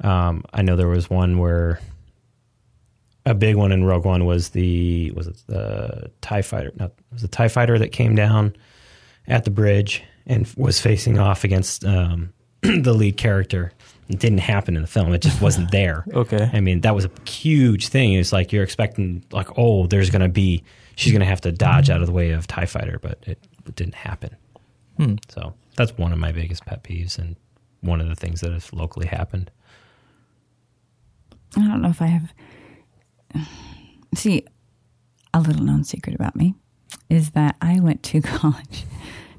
Um, I know there was one where a big one in Rogue One was the, was it the TIE fighter? No, it was the TIE fighter that came down at the bridge and was facing off against... Um, the lead character. It didn't happen in the film. It just wasn't there. Okay. I mean, that was a huge thing. It's like you're expecting, like, oh, there's going to be, she's going to have to dodge out of the way of TIE Fighter, but it, it didn't happen. Hmm. So that's one of my biggest pet peeves and one of the things that has locally happened. I don't know if I have... See, a little known secret about me is that I went to college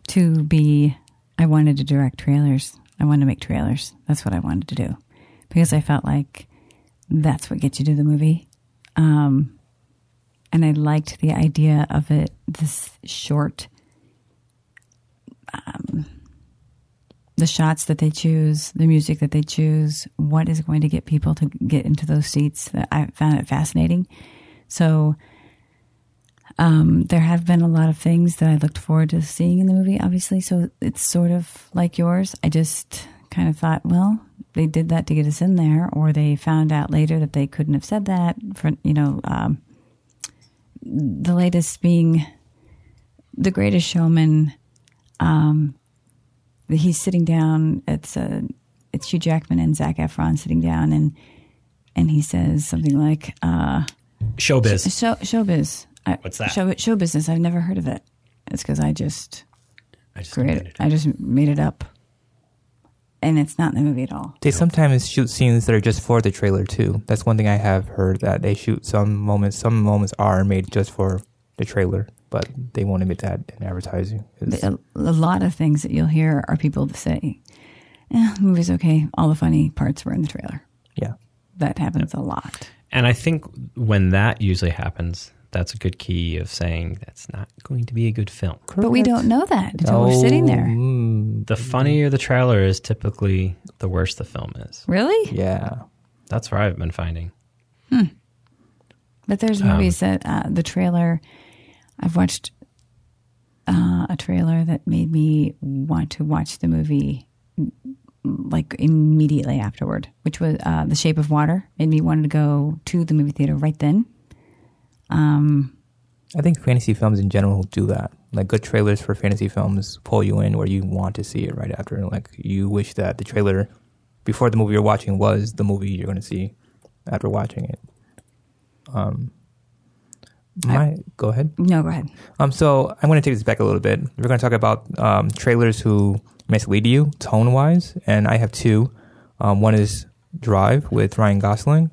to be... I wanted to direct trailers. I wanted to make trailers. That's what I wanted to do because I felt like that's what gets you to the movie. Um, and I liked the idea of it, this short, um, the shots that they choose, the music that they choose, what is going to get people to get into those seats. That I found it fascinating. So um, there have been a lot of things that I looked forward to seeing in the movie, obviously. So it's sort of like yours. I just kind of thought, well, they did that to get us in there, or they found out later that they couldn't have said that for, you know, um, the latest being The Greatest Showman. Um, he's sitting down. It's a, it's Hugh Jackman and Zac Efron sitting down, and, and he says something like, uh, showbiz, show, showbiz. I, What's that? Show, show business. I've never heard of it. It's because I just, I just created. It. I just made it up, and it's not in the movie at all. They sometimes shoot scenes that are just for the trailer too. That's one thing I have heard, that they shoot some moments. Some moments are made just for the trailer. but they won't admit that in advertising. A, a lot of things that you'll hear are people say, eh, the movie's okay, all the funny parts were in the trailer. Yeah. That happens yep. a lot. And I think when that usually happens, that's a good key of saying that's not going to be a good film. Correct. But we don't know that until no. we're sitting there. The funnier the trailer is, typically the worse the film is. Really? Yeah. That's where I've been finding. Hmm. But there's movies um, that uh, the trailer, I've watched uh, a trailer that made me want to watch the movie like immediately afterward, which was uh, The Shape of Water. Made me want to go to the movie theater right then. Um, I think fantasy films in general do that. Like good trailers for fantasy films pull you in where you want to see it right after. And like you wish that the trailer before the movie you're watching was the movie you're going to see after watching it. Um, my I, go ahead. No, go ahead. Um, so I'm going to take this back a little bit. We're going to talk about um, trailers who mislead you tone-wise, and I have two. Um, one is Drive with Ryan Gosling,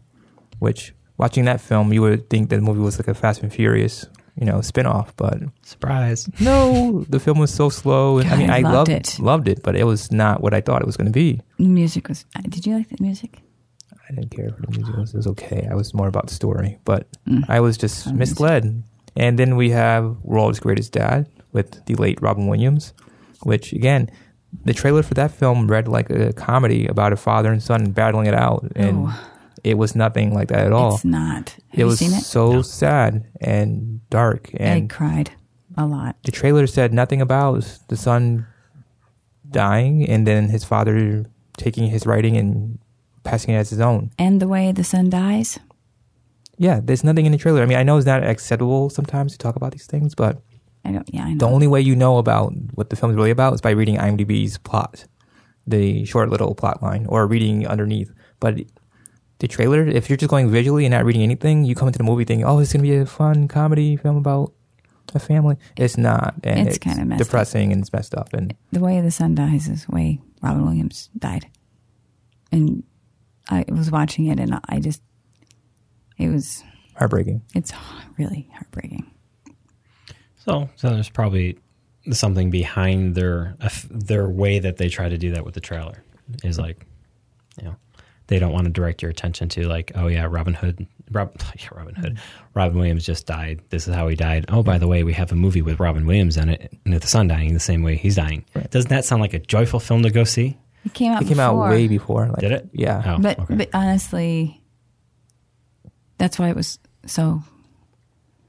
which watching that film, you would think that the movie was like a Fast and Furious, you know, spinoff, but surprise, no, the film was so slow. And, God, I mean, I, I loved, loved it, loved it, but it was not what I thought it was going to be. The music was. Did you like the music? I didn't care for the music. It was okay. I was more about the story, but mm. I was just I misled. Understand. And then we have World's Greatest Dad with the late Robin Williams, which again, the trailer for that film read like a comedy about a father and son battling it out, and oh. it was nothing like that at all. It's not. Have it you was seen it? so no. sad and dark. And I cried a lot. The trailer said nothing about the son dying and then his father taking his writing and passing it as his own. And the way the son dies? Yeah, there's nothing in the trailer. I mean, I know it's not acceptable sometimes to talk about these things, but I don't, yeah, I know. The only way you know about what the film is really about is by reading IMDb's plot, the short little plot line, or reading underneath. But the trailer, if you're just going visually and not reading anything, you come into the movie thinking, oh, it's going to be a fun comedy film about a family. It's not. And it's, it's kind of messed depressing up. And it's messed up. And the way the son dies is the way Robin Williams died. And I was watching it, and I just, it was heartbreaking. It's really heartbreaking. So, so there's probably something behind their their way that they try to do that with the trailer. Is like, you know, they don't want to direct your attention to like, oh yeah, Robin Hood, Rob, yeah, Robin Hood, Robin Williams just died. This is how he died. Oh, by the way, we have a movie with Robin Williams in it, and it's the son dying the same way he's dying. Right. Doesn't that sound like a joyful film to go see? It came out. It came before. out way before. Like, did it? Yeah. Oh, but okay. but honestly, that's why it was so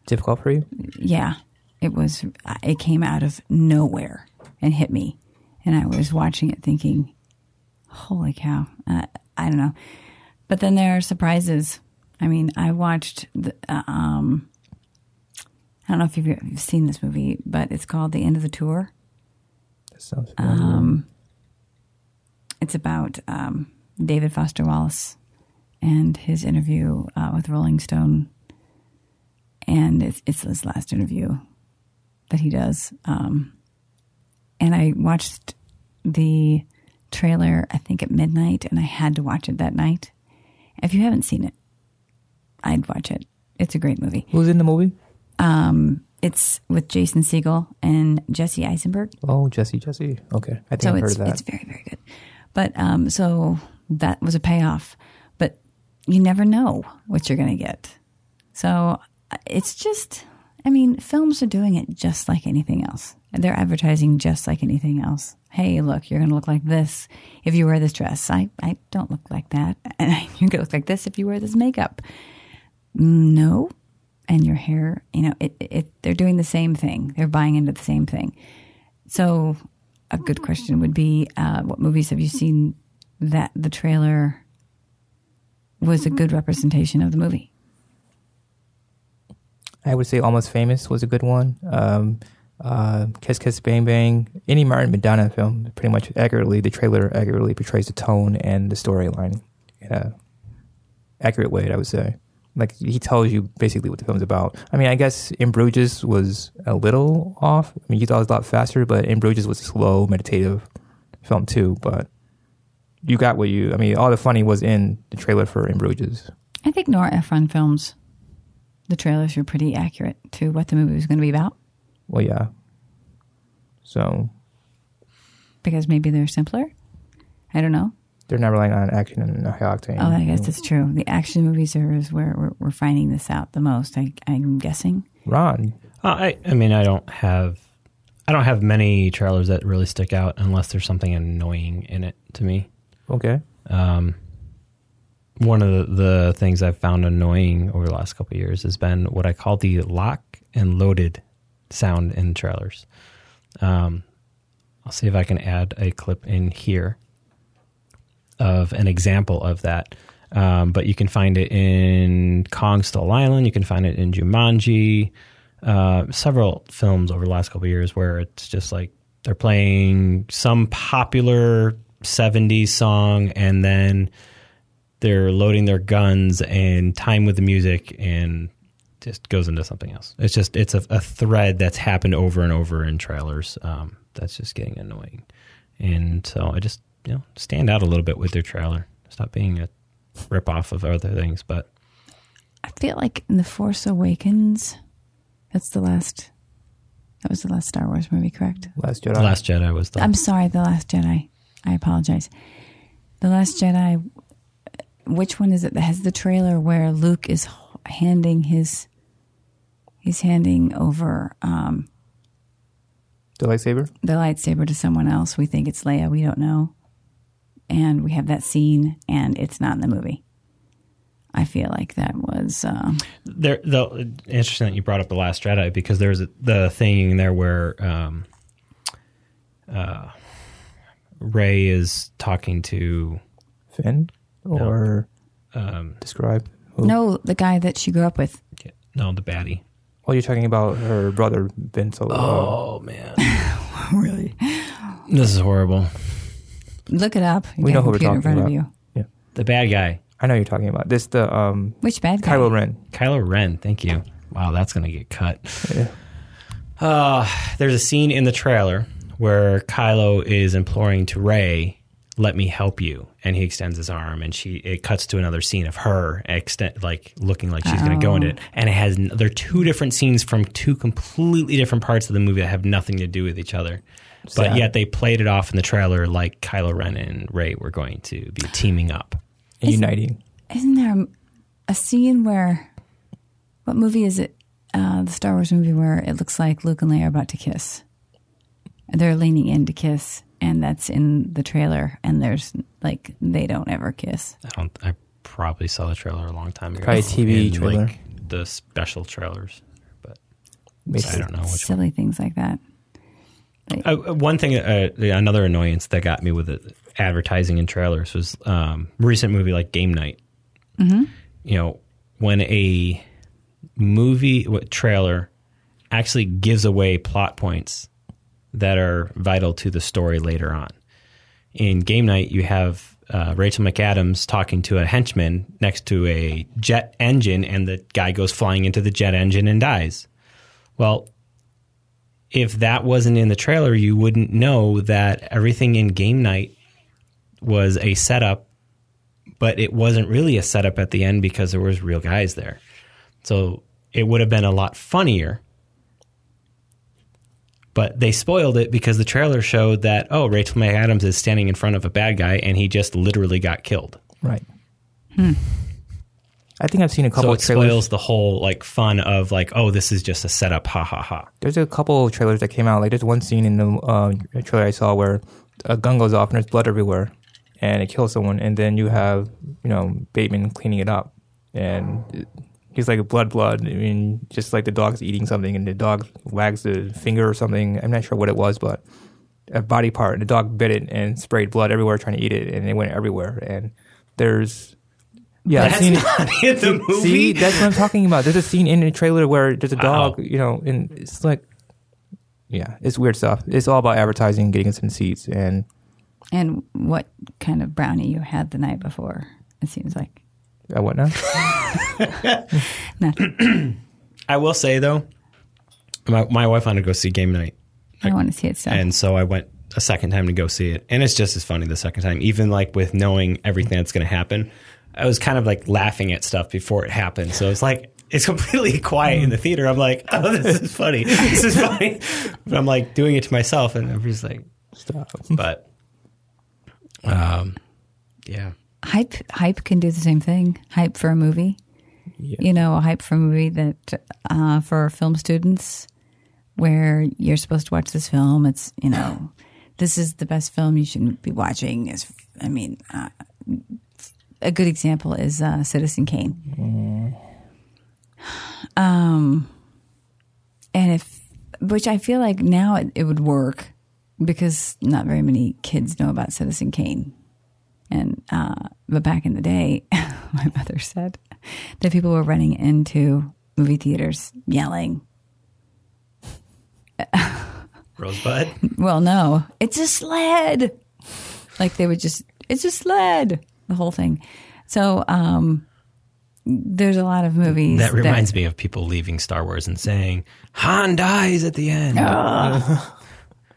difficult for you. Yeah, it was. It came out of nowhere and hit me, and I was watching it thinking, "Holy cow!" Uh, I don't know. But then there are surprises. I mean, I watched. The, um, I don't know if you've, you've seen this movie, but it's called "The End of the Tour." That sounds familiar. Um, It's about um, David Foster Wallace and his interview uh, with Rolling Stone. And it's, it's his last interview that he does. Um, and I watched the trailer, I think, at midnight, and I had to watch it that night. If you haven't seen it, I'd watch it. It's a great movie. Who's in the movie? Um, it's with Jason Segel and Jesse Eisenberg. Oh, Jesse, Jesse. Okay. I think so I've heard of that. It's very, very good. But um, so that was a payoff. But you never know what you're going to get. So it's just, I mean, films are doing it just like anything else. They're advertising just like anything else. Hey, look, you're going to look like this if you wear this dress. I, I don't look like that. And you're going to look like this if you wear this makeup. No. And your hair, you know, it, it, they're doing the same thing. They're buying into the same thing. So a good question would be, uh, what movies have you seen that the trailer was a good representation of the movie? I would say Almost Famous was a good one. Um, uh, Kiss Kiss Bang Bang, any Martin Madonna film, pretty much accurately, the trailer accurately portrays the tone and the storyline in an accurate way, I would say. Like, he tells you basically what the film's about. I mean, I guess In Bruges was a little off. I mean, you thought it was a lot faster, but In Bruges was a slow, meditative film, too. But you got what you... I mean, all the funny was in the trailer for In Bruges. I think Nora Ephron films, the trailers are pretty accurate to what the movie was going to be about. Well, yeah. So. Because maybe they're simpler? I don't know. They're not relying on action and high octane. Oh, I guess that's true. The action movies are is where we're, we're finding this out the most, I, I'm guessing. Ron? Uh, I, I mean, I don't have... I don't have many trailers that really stick out unless there's something annoying in it to me. Okay. Um, one of the, the things I've found annoying over the last couple of years has been what I call the lock and loaded sound in trailers. Um, I'll see if I can add a clip in here of an example of that. Um, but you can find it in Kong Skull Island. You can find it in Jumanji. Uh, several films over the last couple of years where it's just like they're playing some popular seventies song and then they're loading their guns and time with the music and just goes into something else. It's just it's a, a thread that's happened over and over in trailers um, that's just getting annoying. And so I just, you know, stand out a little bit with their trailer. Stop being a ripoff of other things. But I feel like in The Force Awakens... That's the last, that was the last Star Wars movie, correct? Last Jedi. The Last Jedi was the... I'm sorry, The Last Jedi. I apologize. The Last Jedi, which one is it that has the trailer where Luke is handing his, he's handing over... Um, the lightsaber? The lightsaber to someone else. We think it's Leia. We don't know. And we have that scene, and it's not in the movie. I feel like that was... Um, there, the, interesting that you brought up The Last Jedi because there's a, the thing in there where um, uh, Rey is talking to... Finn? Or no, um, describe? Who? No, the guy that she grew up with. Yeah, no, the baddie. Oh, you're talking about her brother, Ben Solo. Oh, man. Really? This is horrible. Look it up. You we know who we're talking in front about. Of you. Yeah. The bad guy. I know you're talking about this. The um, which bad guy? Kylo Ren. Kylo Ren. Thank you. Wow, that's gonna get cut. Yeah. Uh, there's a scene in the trailer where Kylo is imploring to Rey, "Let me help you," and he extends his arm, and she. It cuts to another scene of her extent, like looking like she's oh. gonna go into it, and it has. There are two different scenes from two completely different parts of the movie that have nothing to do with each other. Sad. But yet they played it off in the trailer like Kylo Ren and Rey were going to be teaming up. Isn't, uniting. Isn't there a scene where, what movie is it, uh, the Star Wars movie where it looks like Luke and Leia are about to kiss? They're leaning in to kiss, and that's in the trailer, and there's, like, they don't ever kiss. I don't. I probably saw the trailer a long time ago. Probably T V in, trailer. Like, the special trailers, but I don't know. Which silly one. Things like that. Like, uh, one thing, uh, another annoyance that got me with it, advertising in trailers was um recent movie like Game Night. Mm-hmm. You know, when a movie what, trailer actually gives away plot points that are vital to the story later on. In Game Night, you have uh, Rachel McAdams talking to a henchman next to a jet engine, and the guy goes flying into the jet engine and dies. Well, if that wasn't in the trailer, you wouldn't know that everything in Game Night was a setup, but it wasn't really a setup at the end because there was real guys there. So it would have been a lot funnier, but they spoiled it because the trailer showed that, oh, Rachel McAdams is standing in front of a bad guy and he just literally got killed. Right. Hmm. I think I've seen a couple of trailers. So it trailers. spoils the whole like fun of like, oh, this is just a setup, ha, ha, ha. There's a couple of trailers that came out. Like there's one scene in the uh, trailer I saw where a gun goes off and there's blood everywhere. And it kills someone, and then you have, you know, Bateman cleaning it up, and he's like blood, blood. I mean, just like the dog's eating something, and the dog wags the finger or something. I'm not sure what it was, but a body part. The dog bit it and sprayed blood everywhere, trying to eat it, and it went everywhere. And there's, yeah, that's scene, not in the movie. See, that's what I'm talking about. There's a scene in the trailer where there's a dog, Uh-oh. you know, and it's like, yeah, it's weird stuff. It's all about advertising, getting us in seats, and. And what kind of brownie you had the night before, it seems like. Uh, what now? Nothing. I will say, though, my, my wife wanted to go see Game Night. I, I want to see it still. And so I went a second time to go see it. And it's just as funny the second time, even like with knowing everything that's going to happen. I was kind of like laughing at stuff before it happened. So it's like, it's completely quiet in the theater. I'm like, oh, this is funny. This is funny. But I'm like doing it to myself, and I'm just like, stop. But um, yeah. Hype hype can do the same thing. Hype for a movie. Yeah. You know, a hype for a movie that uh, for film students where you're supposed to watch this film. It's, you know, this is the best film you should be watching. Is I mean, uh, a good example is uh, Citizen Kane. Mm. Um, and if, which I feel like now it, it would work because not very many kids know about Citizen Kane. And, uh, but back in the day, my mother said that people were running into movie theaters yelling. Rosebud? Well, no, it's a sled. Like they would just, it's a sled, the whole thing. So, um, there's a lot of movies. That reminds that, me of people leaving Star Wars and saying, Han dies at the end. Oh,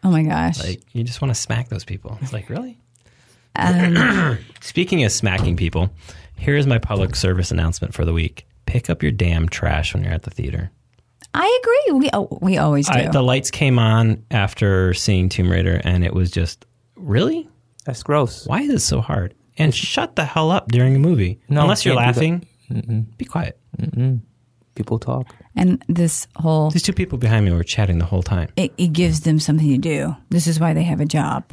oh my gosh. Like, you just want to smack those people. It's like, really? Um, Speaking of smacking people, here is my public service announcement for the week. Pick up your damn trash when you're at the theater. I agree. We oh, we always do. I, the lights came on after seeing Tomb Raider, and it was just, really? That's gross. Why is it so hard? And shut the hell up during a movie. No, unless you're laughing. Mm-mm. Be quiet. Mm-mm. People talk. And this whole... These two people behind me were chatting the whole time. It, it gives them something to do. This is why they have a job.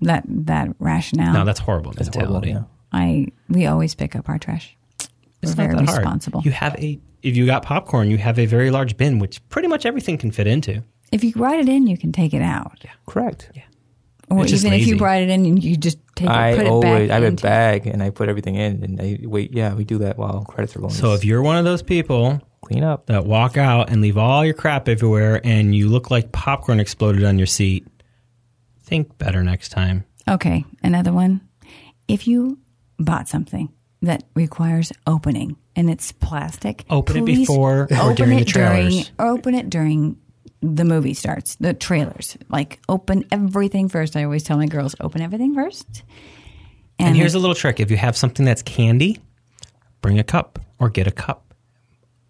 That that rationale. No, that's horrible that's mentality. Horrible, yeah. I, we always pick up our trash. It's we're not very that responsible. Hard. You have a... If you got popcorn, you have a very large bin, which pretty much everything can fit into. If you write it in, you can take it out. Yeah. Correct. Yeah. Or it's even if you brought it in and you just take it, I put always, it back in. I have a bag and I put everything in and I wait. Yeah, we do that while credits are rolling. So if you're one of those people clean up that walk out and leave all your crap everywhere and you look like popcorn exploded on your seat, think better next time. Okay, another one. If you bought something that requires opening and it's plastic, open it before or open during it the trailers. During, or open it during... The movie starts, the trailers. Like, open everything first. I always tell my girls, open everything first. And, and here's a little trick. If you have something that's candy, bring a cup or get a cup.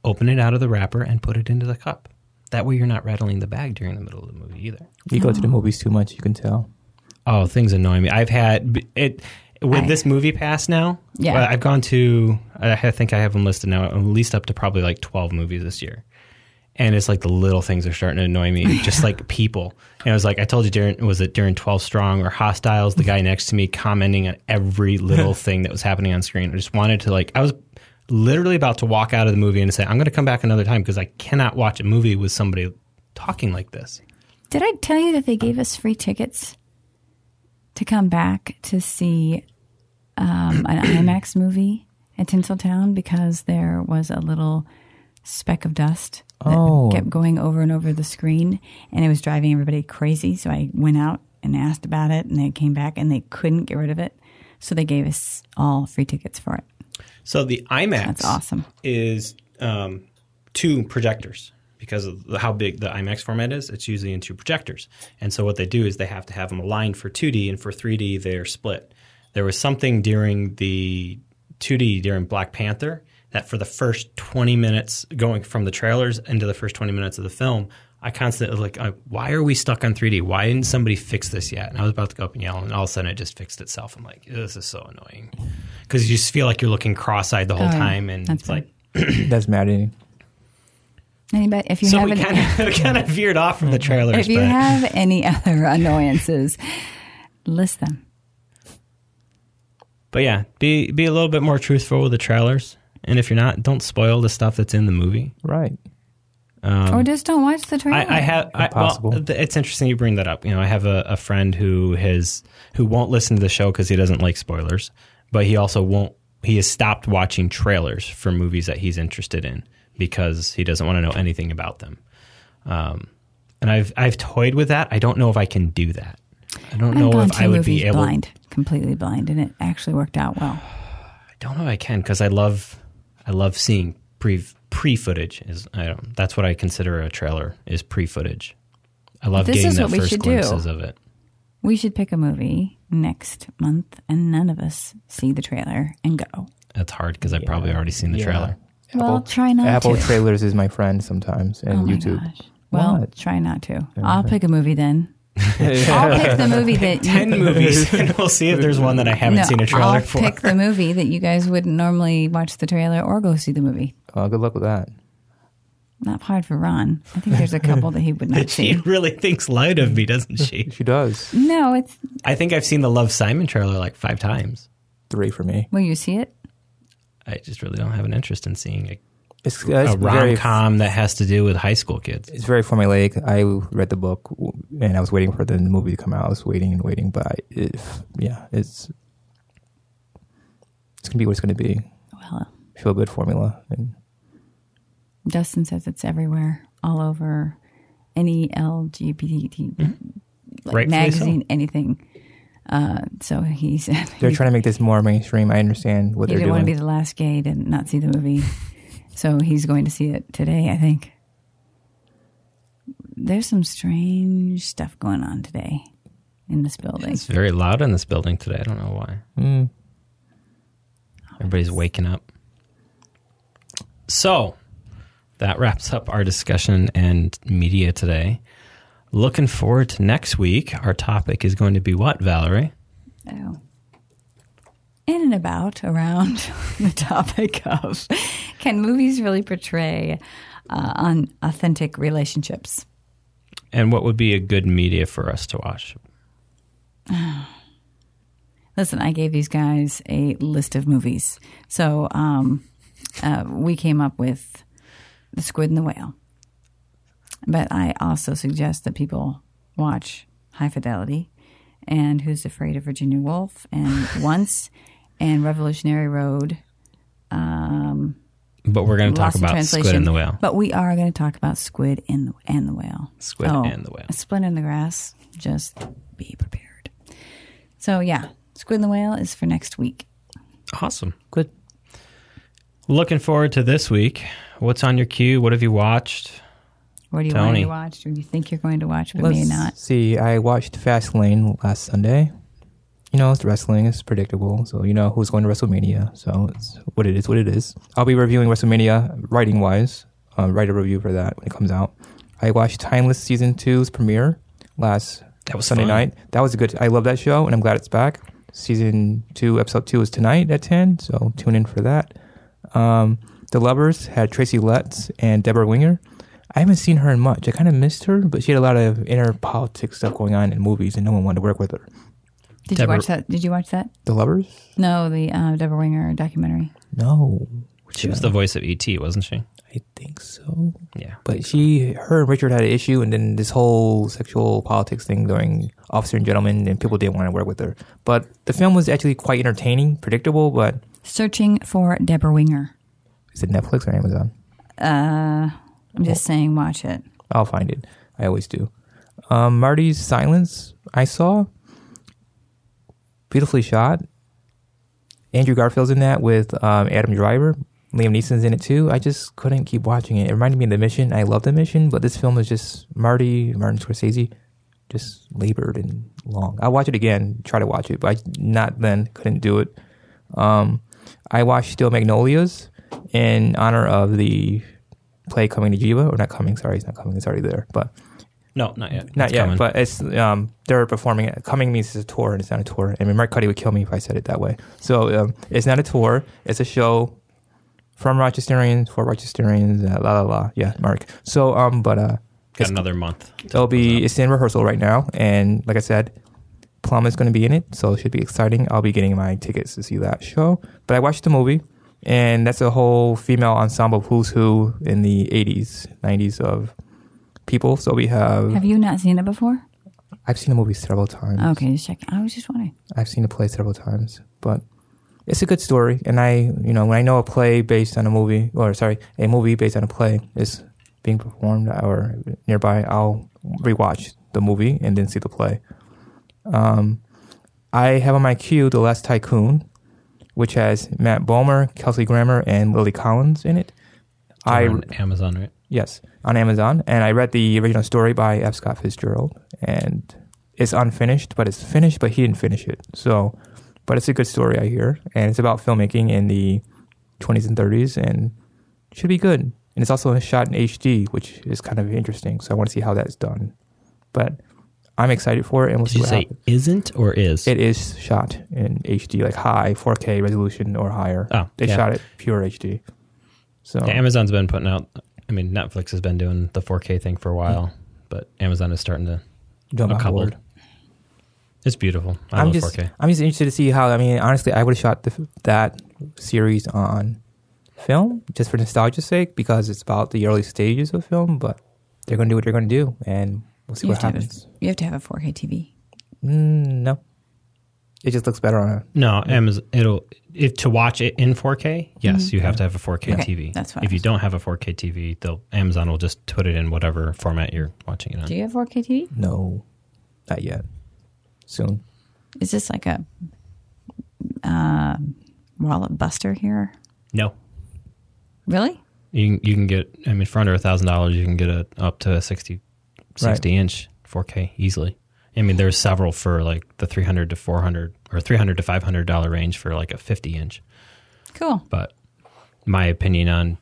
Open it out of the wrapper and put it into the cup. That way you're not rattling the bag during the middle of the movie either. You go to the movies too much, you can tell. Oh, things annoy me. I've had... it. With I, this movie pass now, yeah. I've gone to... I think I have them listed now, at least up to probably like twelve movies this year. And it's like the little things are starting to annoy me, just like people. And I was like, I told you, during, was it during twelve Strong or Hostiles, the guy next to me commenting on every little thing that was happening on screen. I just wanted to like, I was literally about to walk out of the movie and say, I'm going to come back another time because I cannot watch a movie with somebody talking like this. Did I tell you that they gave us free tickets to come back to see um, an IMAX movie at Tinseltown because there was a little speck of dust that oh. kept going over and over the screen, and it was driving everybody crazy. So I went out and asked about it, and they came back, and they couldn't get rid of it. So they gave us all free tickets for it. So the IMAX That's awesome. is um, two projectors because of how big the IMAX format is. It's usually in two projectors. And so what they do is they have to have them aligned for two D, and for three D they're split. There was something during the two D during Black Panther that for the first twenty minutes, going from the trailers into the first twenty minutes of the film, I constantly like, I, why are we stuck on three D? Why didn't somebody fix this yet? And I was about to go up and yell, and all of a sudden it just fixed itself. I'm like, this is so annoying. Because you just feel like you're looking cross-eyed the whole oh, time, and it's funny. like... That's maddening. Anybody, if you so have we kind of kind of veered off from the trailers. If you but. have any other annoyances, list them. But yeah, be be a little bit more truthful with the trailers. And if you're not, don't spoil the stuff that's in the movie. Right. Um, or just don't watch the trailer. I, I have. I, well, it's interesting you bring that up. You know, I have a, a friend who has who won't listen to the show because he doesn't like spoilers, but he also won't. He has stopped watching trailers for movies that he's interested in because he doesn't want to know anything about them. Um, and I've I've toyed with that. I don't know if I can do that. I don't I'm know if I would be able. Blind, completely blind, and it actually worked out well. I don't know if I can because I love. I love seeing pre pre footage. Is I don't. That's what I consider a trailer is pre footage. I love this getting the first glimpses do. of it. We should pick a movie next month, and none of us see the trailer and go. That's hard because yeah. I've probably already seen the yeah. trailer. Apple, well, try not Apple to. Apple trailers is my friend sometimes, and oh my YouTube. Gosh. Well, what? Try not to. Yeah. I'll pick a movie then. I'll pick the movie that... Ten you, movies, and we'll see if there's one that I haven't no, seen a trailer I'll for. I'll pick the movie that you guys wouldn't normally watch the trailer or go see the movie. Oh, good luck with that. Not hard for Ron. I think there's a couple that he would not see. She really thinks light of me, doesn't she? She does. No, it's... I think I've seen the Love, Simon trailer like five times. Three for me. Will you see it? I just really don't have an interest in seeing a, it's, it's a rom-com very, that has to do with high school kids. It's very formulaic. I read the book, and I was waiting for the movie to come out. I was waiting and waiting, but I, it, yeah, it's it's going to be what it's going to be. Well, feel good formula. And Dustin says it's everywhere, all over any L G B T mm-hmm. like right magazine, so. Anything. Uh, so he said... They're he, trying to make this more mainstream. I understand what they're doing. He didn't want to be the last gay and not see the movie. So he's going to see it today, I think. There's some strange stuff going on today in this building. It's very loud in this building today. I don't know why. Mm. Everybody's waking up. So that wraps up our discussion and media today. Looking forward to next week. Our topic is going to be what, Valerie? Oh. In and about, around the topic of can movies really portray uh, on authentic relationships? And what would be a good media for us to watch? Listen, I gave these guys a list of movies. So um, uh, we came up with The Squid and the Whale. But I also suggest that people watch High Fidelity and Who's Afraid of Virginia Woolf and Once and Revolutionary Road. Um, but we're going to talk about Squid and the Whale. But we are going to talk about Squid and the, and the Whale. Squid oh, and the Whale. A Split in the Grass. Just be prepared. So, yeah, Squid and the Whale is for next week. Awesome. Good. Looking forward to this week. What's on your queue? What have you watched? What do you want to watch? Or do you think you're going to watch, but may not? Let's see. I watched Fastlane last Sunday. You know, it's wrestling. It's predictable. So you know who's going to WrestleMania. So it's what it is, what it is. I'll be reviewing WrestleMania writing-wise. Uh, write a review for that when it comes out. I watched Timeless Season two's premiere last that was Sunday fun. night. That was a good... I love that show, and I'm glad it's back. Season two, Episode two is tonight at ten, so tune in for that. Um, the Lovers had Tracy Letts and Deborah Winger. I haven't seen her in much. I kind of missed her, but she had a lot of inner politics stuff going on in movies, and no one wanted to work with her. Did Deborah, you watch that? Did you watch that? The Lovers? No, the uh, Deborah Winger documentary. No, she yeah. was the voice of E T, wasn't she? I think so. Yeah, but she, her and Richard had an issue, and then this whole sexual politics thing during Officer and Gentleman, and people didn't want to work with her. But the film was actually quite entertaining, predictable, but Searching for Deborah Winger. Is it Netflix or Amazon? Uh. I'm just saying, watch it. I'll find it. I always do. Um, Marty's Silence, I saw. Beautifully shot. Andrew Garfield's in that with um, Adam Driver. Liam Neeson's in it too. I just couldn't keep watching it. It reminded me of The Mission. I love The Mission, but this film is just Marty, Martin Scorsese, just labored and long. I'll watch it again, try to watch it, but I not then, couldn't do it. Um, I watched Steel Magnolias in honor of the... play Coming to Jiva, or not coming, sorry, it's not coming, it's already there, but no, not yet, not it's yet, coming. But it's um, they're performing it. Coming means it's a tour, and it's not a tour. I mean, Mark Cuddy would kill me if I said it that way. So um, it's not a tour, it's a show from Rochesterians for Rochesterians, uh, la la la, yeah, Mark. So, um, but uh, got another month. It'll be it's in rehearsal right now, and like I said, Plum is going to be in it, so it should be exciting. I'll be getting my tickets to see that show, but I watched the movie. And that's a whole female ensemble of who's who in the eighties, nineties of people. So we have... Have you not seen it before? I've seen the movie several times. Okay, just checking. I was just wondering. I've seen the play several times. But it's a good story. And I, you know, when I know a play based on a movie, or sorry, a movie based on a play is being performed or nearby, I'll rewatch the movie and then see the play. Um, I have on my queue The Last Tycoon, which has Matt Bomer, Kelsey Grammer, and Lily Collins in it. I, on Amazon, right? Yes, on Amazon. And I read the original story by F. Scott Fitzgerald. And it's unfinished, but it's finished, but he didn't finish it. So, but it's a good story, I hear. And it's about filmmaking in the twenties and thirties. And should be good. And it's also shot in H D, which is kind of interesting. So I want to see how that's done. But I'm excited for it, and we'll Did see what happens. Did you say isn't or is? It is shot in H D, like high four K resolution or higher. Oh, They yeah. shot it pure H D. So yeah, Amazon's been putting out, I mean, Netflix has been doing the four K thing for a while, mm-hmm. but Amazon is starting to jump on. It's beautiful. I I'm love just, four K. I'm just interested to see how, I mean, honestly, I would have shot the, that series on film just for nostalgia's sake because it's about the early stages of film, but they're going to do what they're going to do, and we'll see you what happens. Have a, you have to have a four K T V. Mm, no. It just looks better on a... No, Amazon, it'll... If to watch it in four K, yes, mm-hmm. you have to have a four K okay, T V. That's fine. If you don't have a four K T V, they'll, Amazon will just put it in whatever format you're watching it on. Do you have four K T V? No, not yet. Soon. Is this like a uh, wallet buster here? No. Really? You can, you can get, I mean, for under one thousand dollars, you can get a, up to a sixty, sixty right. inch four K easily. I mean, there's several for like the three hundred to four hundred or three hundred to five hundred dollars range for like a fifty inch. Cool. But my opinion on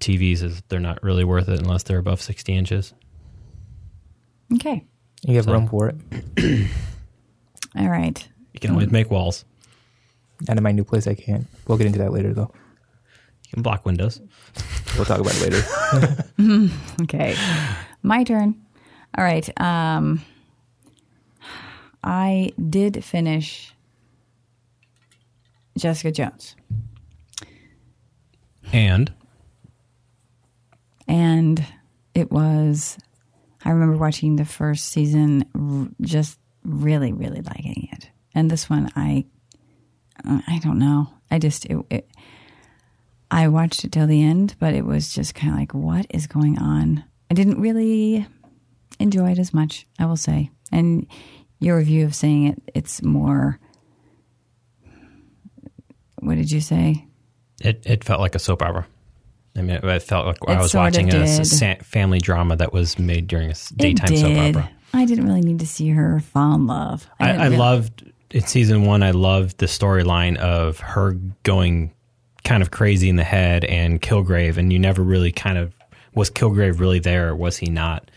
T Vs is they're not really worth it unless they're above sixty inches. Okay. You have so. room for it. All right. You can always make walls. And in my new place, I can't. We'll get into that later, though. You can block windows. We'll talk about it later. Okay. My turn. All right. Um, I did finish Jessica Jones. And? And it was, I remember watching the first season, r- just really, really liking it. And this one, I, I don't know. I just, it, it, I watched it till the end, but it was just kind of like, what is going on? I didn't really enjoy it as much, I will say. And your review of saying it, it's more, what did you say? It it felt like a soap opera. I mean, it, it felt like it I was watching a, a family drama that was made during a daytime soap opera. I didn't really need to see her fall in love. I, I, I really loved, in season one, I loved the storyline of her going kind of crazy in the head and Kilgrave, and you never really kind of, was Kilgrave really there or was he not?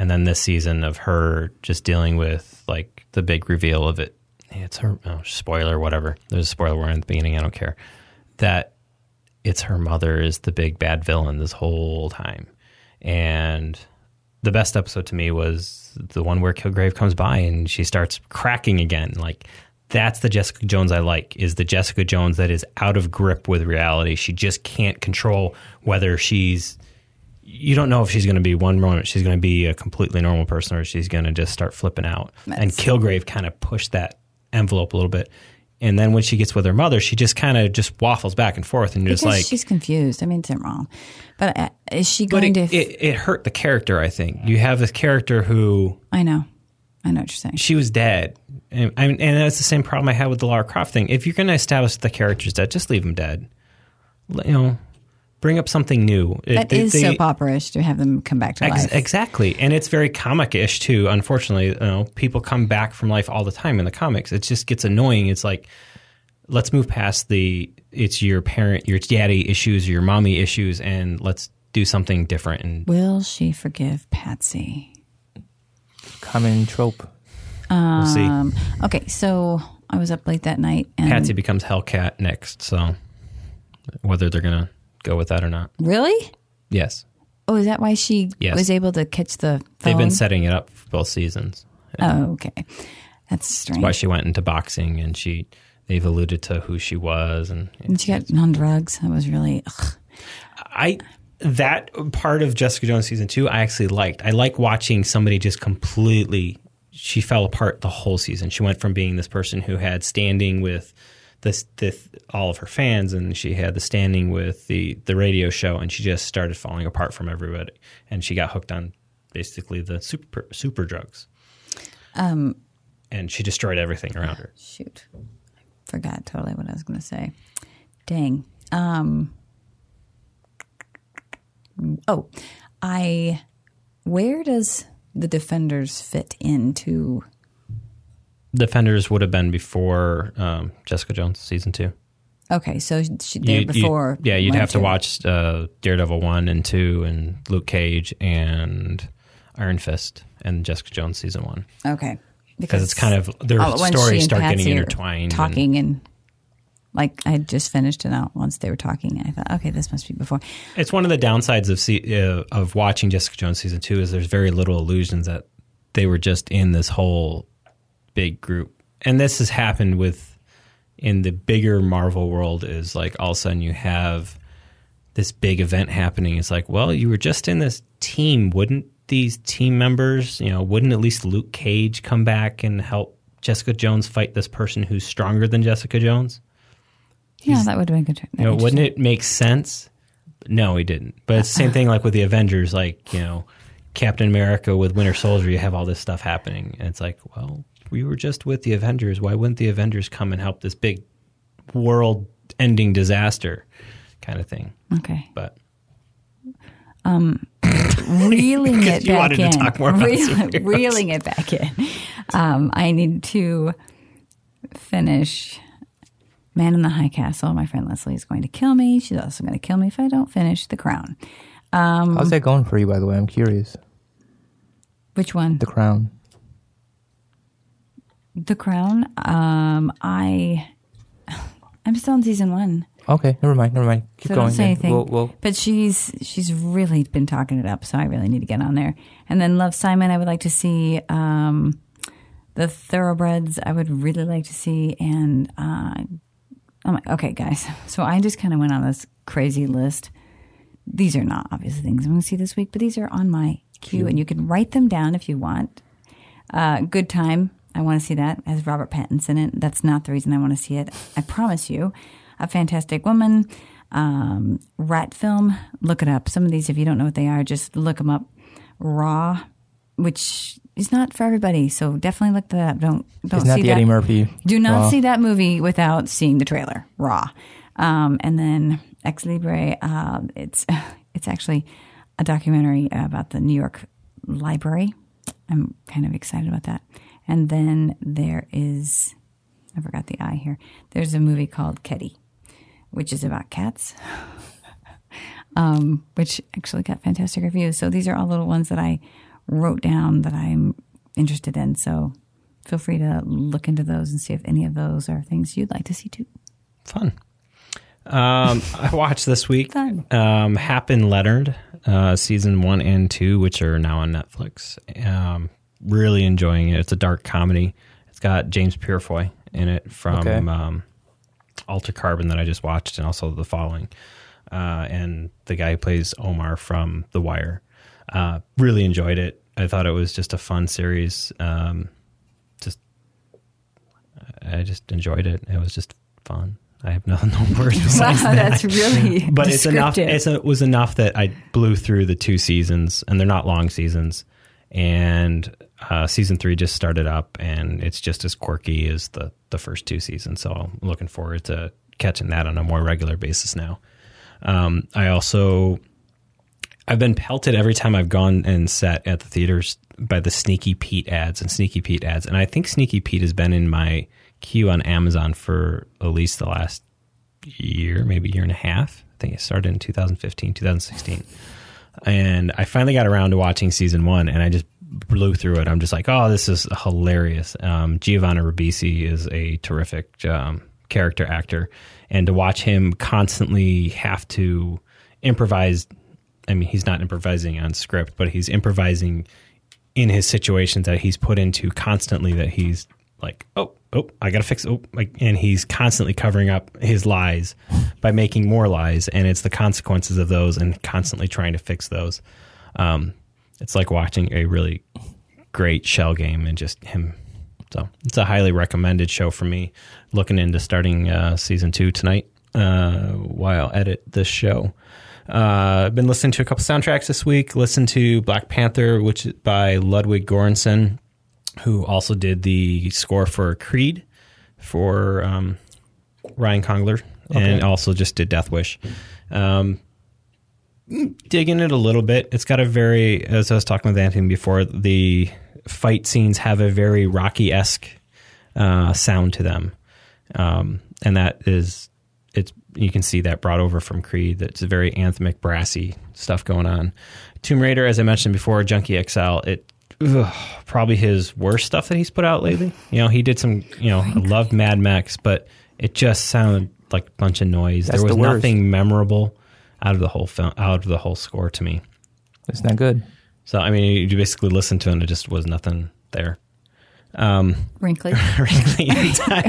And then this season of her just dealing with like the big reveal of it. It's her, oh, spoiler, whatever. There's a spoiler warning at the beginning. I don't care. That it's her mother is the big bad villain this whole time. And the best episode to me was the one where Kilgrave comes by and she starts cracking again. Like that's the Jessica Jones I like, is the Jessica Jones that is out of grip with reality. She just can't control whether she's... You don't know if she's going to be one moment, she's going to be a completely normal person or she's going to just start flipping out. That's and Kilgrave kind of pushed that envelope a little bit. And then when she gets with her mother, she just kind of just waffles back and forth. And you're because just like... she's confused. I mean, it's wrong. But is she going but it, to... It, it hurt the character, I think. You have this character who... I know. I know what you're saying. She was dead. And, and that's the same problem I had with the Lara Croft thing. If you're going to establish the character's dead, just leave them dead. You know... Bring up something new. That they, is they, soap opera-ish to have them come back to ex- life. Exactly. And it's very comic-ish, too, unfortunately. You know, people come back from life all the time in the comics. It just gets annoying. It's like, let's move past the, it's your parent, your daddy issues, your mommy issues, and let's do something different. And will she forgive Patsy? Common trope. Um, we'll see. Okay, so I was up late that night. And Patsy becomes Hellcat next, so whether they're going to... go with that or not. Really? Yes. Oh, is that why she yes. was able to catch the phone? They've been setting it up for both seasons. Oh, okay. That's strange. That's why she went into boxing and she they've alluded to who she was. And, and she got on drugs. That was really... Ugh. I That part of Jessica Jones season two I actually liked. I like watching somebody just completely... She fell apart the whole season. She went from being this person who had standing with... This, this, all of her fans, and she had the standing with the, the radio show, and she just started falling apart from everybody, and she got hooked on basically the super super drugs, um, and she destroyed everything around her. Shoot, I forgot totally what I was going to say. Dang. Um, oh, I. Where does the Defenders fit into? Defenders would have been before um, Jessica Jones season two. Okay, so she, there you, before. You, yeah, you'd have to watch uh, Daredevil one and two and Luke Cage and Iron Fist and Jessica Jones season one. Okay. Because it's kind of, their oh, stories start Patsy getting intertwined. Talking and, and like I had just finished it out once they were talking. I thought, okay, this must be before. It's one of the downsides of see, uh, of watching Jessica Jones season two is there's very little allusions that they were just in this whole big group. And this has happened with, in the bigger Marvel world, is like all of a sudden you have this big event happening. It's like, well, you were just in this team. Wouldn't these team members, you know, wouldn't at least Luke Cage come back and help Jessica Jones fight this person who's stronger than Jessica Jones? He's, yeah, that would have been good. You know, wouldn't it make sense? No, he didn't. But it's the same thing like with the Avengers, like, you know, Captain America with Winter Soldier, you have all this stuff happening. And it's like, well, we were just with the Avengers. Why wouldn't the Avengers come and help this big world-ending disaster kind of thing? Okay. But um, reeling it you back wanted in. To talk more about Reel, reeling it back in. Um, I need to finish Man in the High Castle. My friend Leslie is going to kill me. She's also going to kill me if I don't finish The Crown. Um, How's that going for you, by the way? I'm curious. Which one? The Crown. The Crown. Um, I, I'm still in season one. Okay, never mind, never mind. Keep so going. Don't say anything. We'll, we'll. But she's she's really been talking it up, so I really need to get on there. And then Love, Simon. I would like to see um, the Thoroughbreds. I would really like to see. And uh, I'm like, okay, guys. So I just kind of went on this crazy list. These are not obviously things I'm going to see this week, but these are on my queue, and you can write them down if you want. Uh, Good Time. I want to see that. It has Robert Pattinson in it. That's not the reason I want to see it. I promise you. A Fantastic Woman, um, Rat Film. Look it up. Some of these, if you don't know what they are, just look them up. Raw, which is not for everybody, so definitely look that up. Don't don't it's see not the that. Eddie Murphy. Do not Raw. See that movie without seeing the trailer. Raw, um, and then Ex Libre. Uh, it's it's actually a documentary about the New York Library. I'm kind of excited about that. And then there is, I forgot the I here, there's a movie called Ketty, which is about cats, um, which actually got fantastic reviews. So these are all little ones that I wrote down that I'm interested in. So feel free to look into those and see if any of those are things you'd like to see too. Fun. Um, I watched this week Fun. Um, Hap and Leonard, uh, season one and two, which are now on Netflix. Um Really enjoying it. It's a dark comedy. It's got James Purefoy in it from okay. um, Alter Carbon that I just watched, and also The Following, uh, and the guy who plays Omar from The Wire. Uh, really enjoyed it. I thought it was just a fun series. Um, just, I just enjoyed it. It was just fun. I have no, no words besides wow, that. That's really but it's enough. It's, it was enough that I blew through the two seasons, and they're not long seasons. And uh, season three just started up, and it's just as quirky as the, the first two seasons. So I'm looking forward to catching that on a more regular basis now. Um, I also, I've been pelted every time I've gone and sat at the theaters by the Sneaky Pete ads and Sneaky Pete ads. And I think Sneaky Pete has been in my queue on Amazon for at least the last year, maybe year and a half. I think it started in two thousand fifteen, two thousand sixteen. And I finally got around to watching season one, and I just blew through it. I'm just like, oh, this is hilarious. Um, Giovanni Ribisi is a terrific um, character actor. And to watch him constantly have to improvise, I mean, he's not improvising on script, but he's improvising in his situations that he's put into constantly, that he's like, oh, oh, I got to fix it. Oh, like, and he's constantly covering up his lies by making more lies. And it's the consequences of those and constantly trying to fix those. Um, it's like watching a really great shell game and just him. So it's a highly recommended show for me. Looking into starting uh, season two tonight uh, while I edit this show. Uh, I've been listening to a couple soundtracks this week. Listened to Black Panther, which is by Ludwig Göransson, who also did the score for Creed for um, Ryan Coogler, okay. and also just did Death Wish. Um, digging it a little bit. It's got a very, as I was talking with Anthony before, the fight scenes have a very Rocky-esque uh, sound to them. Um, and that is, it's you can see that brought over from Creed. That's very anthemic, brassy stuff going on. Tomb Raider, as I mentioned before, Junkie X L, it ugh, probably his worst stuff that he's put out lately. You know, he did some, you know, I loved Mad Max, but it just sounded like a bunch of noise. That's there was the nothing memorable out of the whole film, out of the whole score to me. It's not good. So, I mean, you basically listened to it and it just was nothing there. Um, Wrinkle in Time.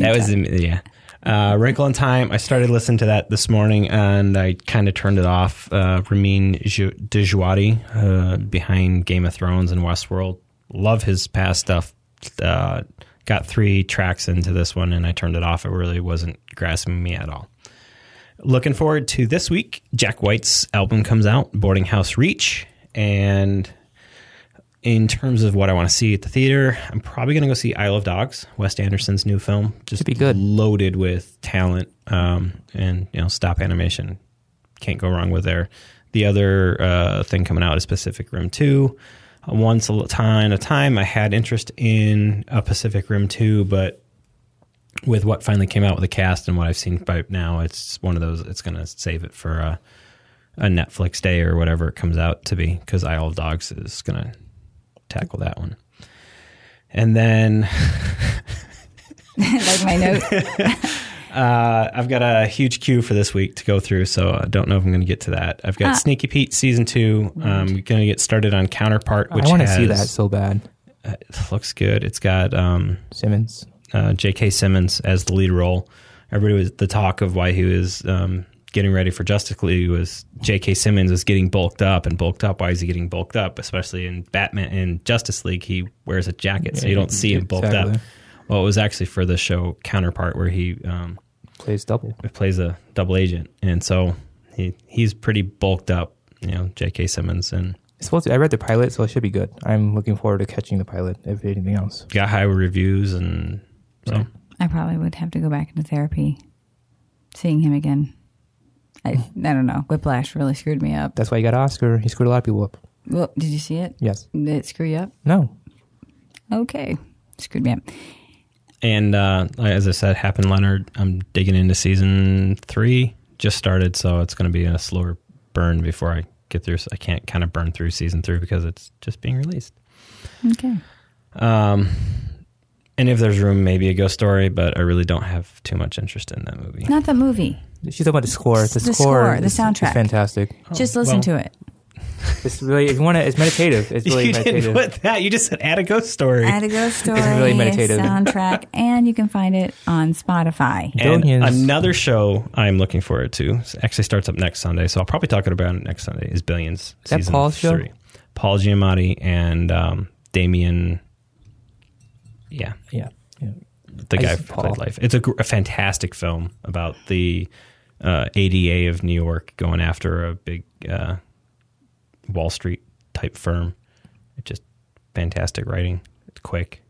That was, yeah. Uh, Wrinkle in Time. I started listening to that this morning and I kind of turned it off. Uh, Ramin Djawadi, uh, behind Game of Thrones and Westworld. Love his past stuff. Uh, got three tracks into this one and I turned it off. It really wasn't grasping me at all. Looking forward to this week. Jack White's album comes out, Boarding House Reach. And in terms of what I want to see at the theater, I'm probably going to go see Isle of Dogs, Wes Anderson's new film. Just be good. Loaded with talent um, and, you know, stop animation. Can't go wrong with there. The other uh, thing coming out is Pacific Rim two. Once upon a time, I had interest in a Pacific Rim two, but with what finally came out with the cast and what I've seen by now, it's one of those, it's going to save it for a, a Netflix day or whatever it comes out to be, because Isle of Dogs is going to tackle that one. And then... like my note. uh, I've got a huge queue for this week to go through, so I don't know if I'm going to get to that. I've got ah. Sneaky Pete Season two. Um, we're going to get started on Counterpart, which I want to see that so bad. Uh, it looks good. It's got... Um, Simmons. Uh, J K. Simmons as the lead role. Everybody was the talk of why he was um, getting ready for Justice League was J K. Simmons was getting bulked up and bulked up. Why is he getting bulked up? Especially in Batman and Justice League, he wears a jacket, yeah, so you don't see him bulked exactly. up. Well, it was actually for the show Counterpart where he um, plays double. Plays a double agent, and so he he's pretty bulked up. You know, J K. Simmons and. It's supposed to, I read the pilot, so it should be good. I'm looking forward to catching the pilot. If anything else, got high reviews and. So. I probably would have to go back into therapy, seeing him again. I, I don't know. Whiplash really screwed me up. That's why he got an Oscar. He screwed a lot of people up. Well, did you see it? Yes. Did it screw you up? No. Okay. Screwed me up. And uh, as I said, Happen Leonard, I'm digging into season three. Just started, so it's going to be a slower burn before I get through. So I can't kind of burn through season three because it's just being released. Okay. Um... And if there's room, maybe A Ghost Story, but I really don't have too much interest in that movie. Not the movie. She's talking about the score. The, the score, score, the soundtrack. It's fantastic. Oh, just listen well, to it. It's really, if you want to, it's meditative. It's really you meditative. You didn't put that. You just said add A Ghost Story. Add A Ghost Story. It's really meditative. Soundtrack, and you can find it on Spotify. And another show I'm looking forward to, actually starts up next Sunday, so I'll probably talk about it next Sunday, is Billions. Is that Paul's show? Paul Giamatti and um, Damien... Yeah, yeah, yeah. The guy who played Life. It's a, a fantastic film about the uh, A D A of New York going after a big uh, Wall Street type firm. It's just fantastic writing. It's quick,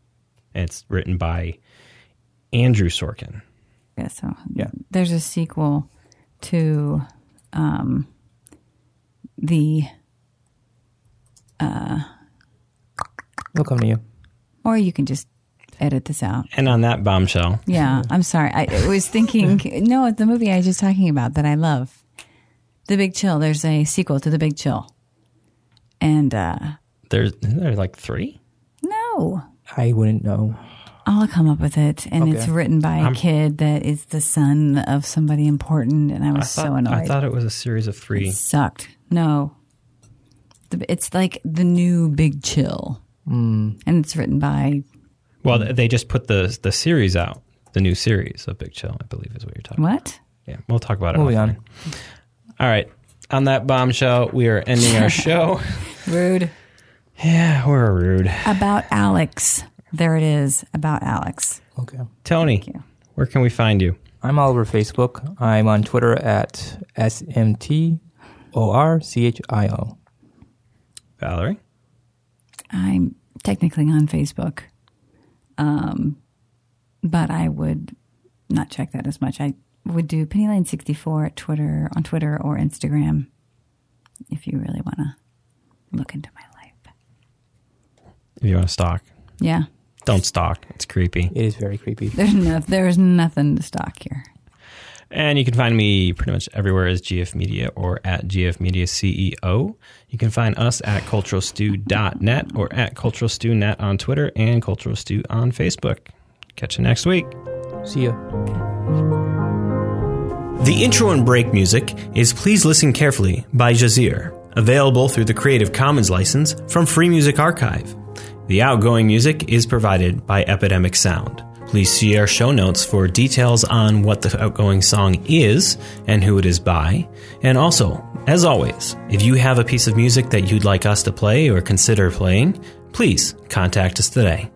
and it's written by Andrew Sorkin. Yeah. So yeah. There's a sequel to um, the. Uh, They'll come to you, or you can just. Edit this out. And on that bombshell. Yeah, I'm sorry. I, I was thinking, no, the movie I was just talking about that I love, The Big Chill. There's a sequel to The Big Chill. And uh, there's there's like three? No. I wouldn't know. I'll come up with it. And okay. It's written by I'm, a kid that is the son of somebody important. And I was I thought, so annoyed. I thought it was a series of three. It sucked. No. It's like the new Big Chill. Mm. And it's written by... Well, they just put the the series out, the new series of Big Chill, I believe is what you're talking what? About. What? Yeah, we'll talk about it. Moving on. All right. On that bombshell, we are ending our show. Rude. Yeah, we're rude. About Alex. There it is. About Alex. Okay. Tony, where can we find you? I'm all over Facebook. I'm on Twitter at S M T O R C H I O. Valerie? I'm technically on Facebook. Um, but I would not check that as much. I would do Penny Lane sixty-four at Twitter, on Twitter or Instagram if you really want to look into my life. If you want to stalk. Yeah. Don't stalk. It's creepy. It is very creepy. There's no, there's nothing to stalk here. And you can find me pretty much everywhere as G F Media or at G F Media C E O. You can find us at cultural stew dot net or at cultural stew net on Twitter and Cultural Stew on Facebook. Catch you next week. See ya. The intro and break music is Please Listen Carefully by Jazeer, available through the Creative Commons license from Free Music Archive. The outgoing music is provided by Epidemic Sound. Please see our show notes for details on what the outgoing song is and who it is by. And also, as always, if you have a piece of music that you'd like us to play or consider playing, please contact us today.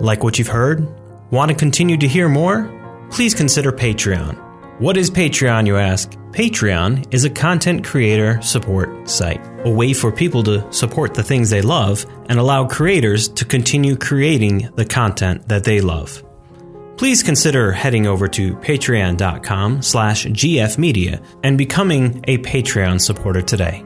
Like what you've heard? Want to continue to hear more? Please consider Patreon. What is Patreon, you ask? Patreon is a content creator support site, a way for people to support the things they love and allow creators to continue creating the content that they love. Please consider heading over to patreon.com slash gfmedia and becoming a Patreon supporter today.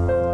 Thank you.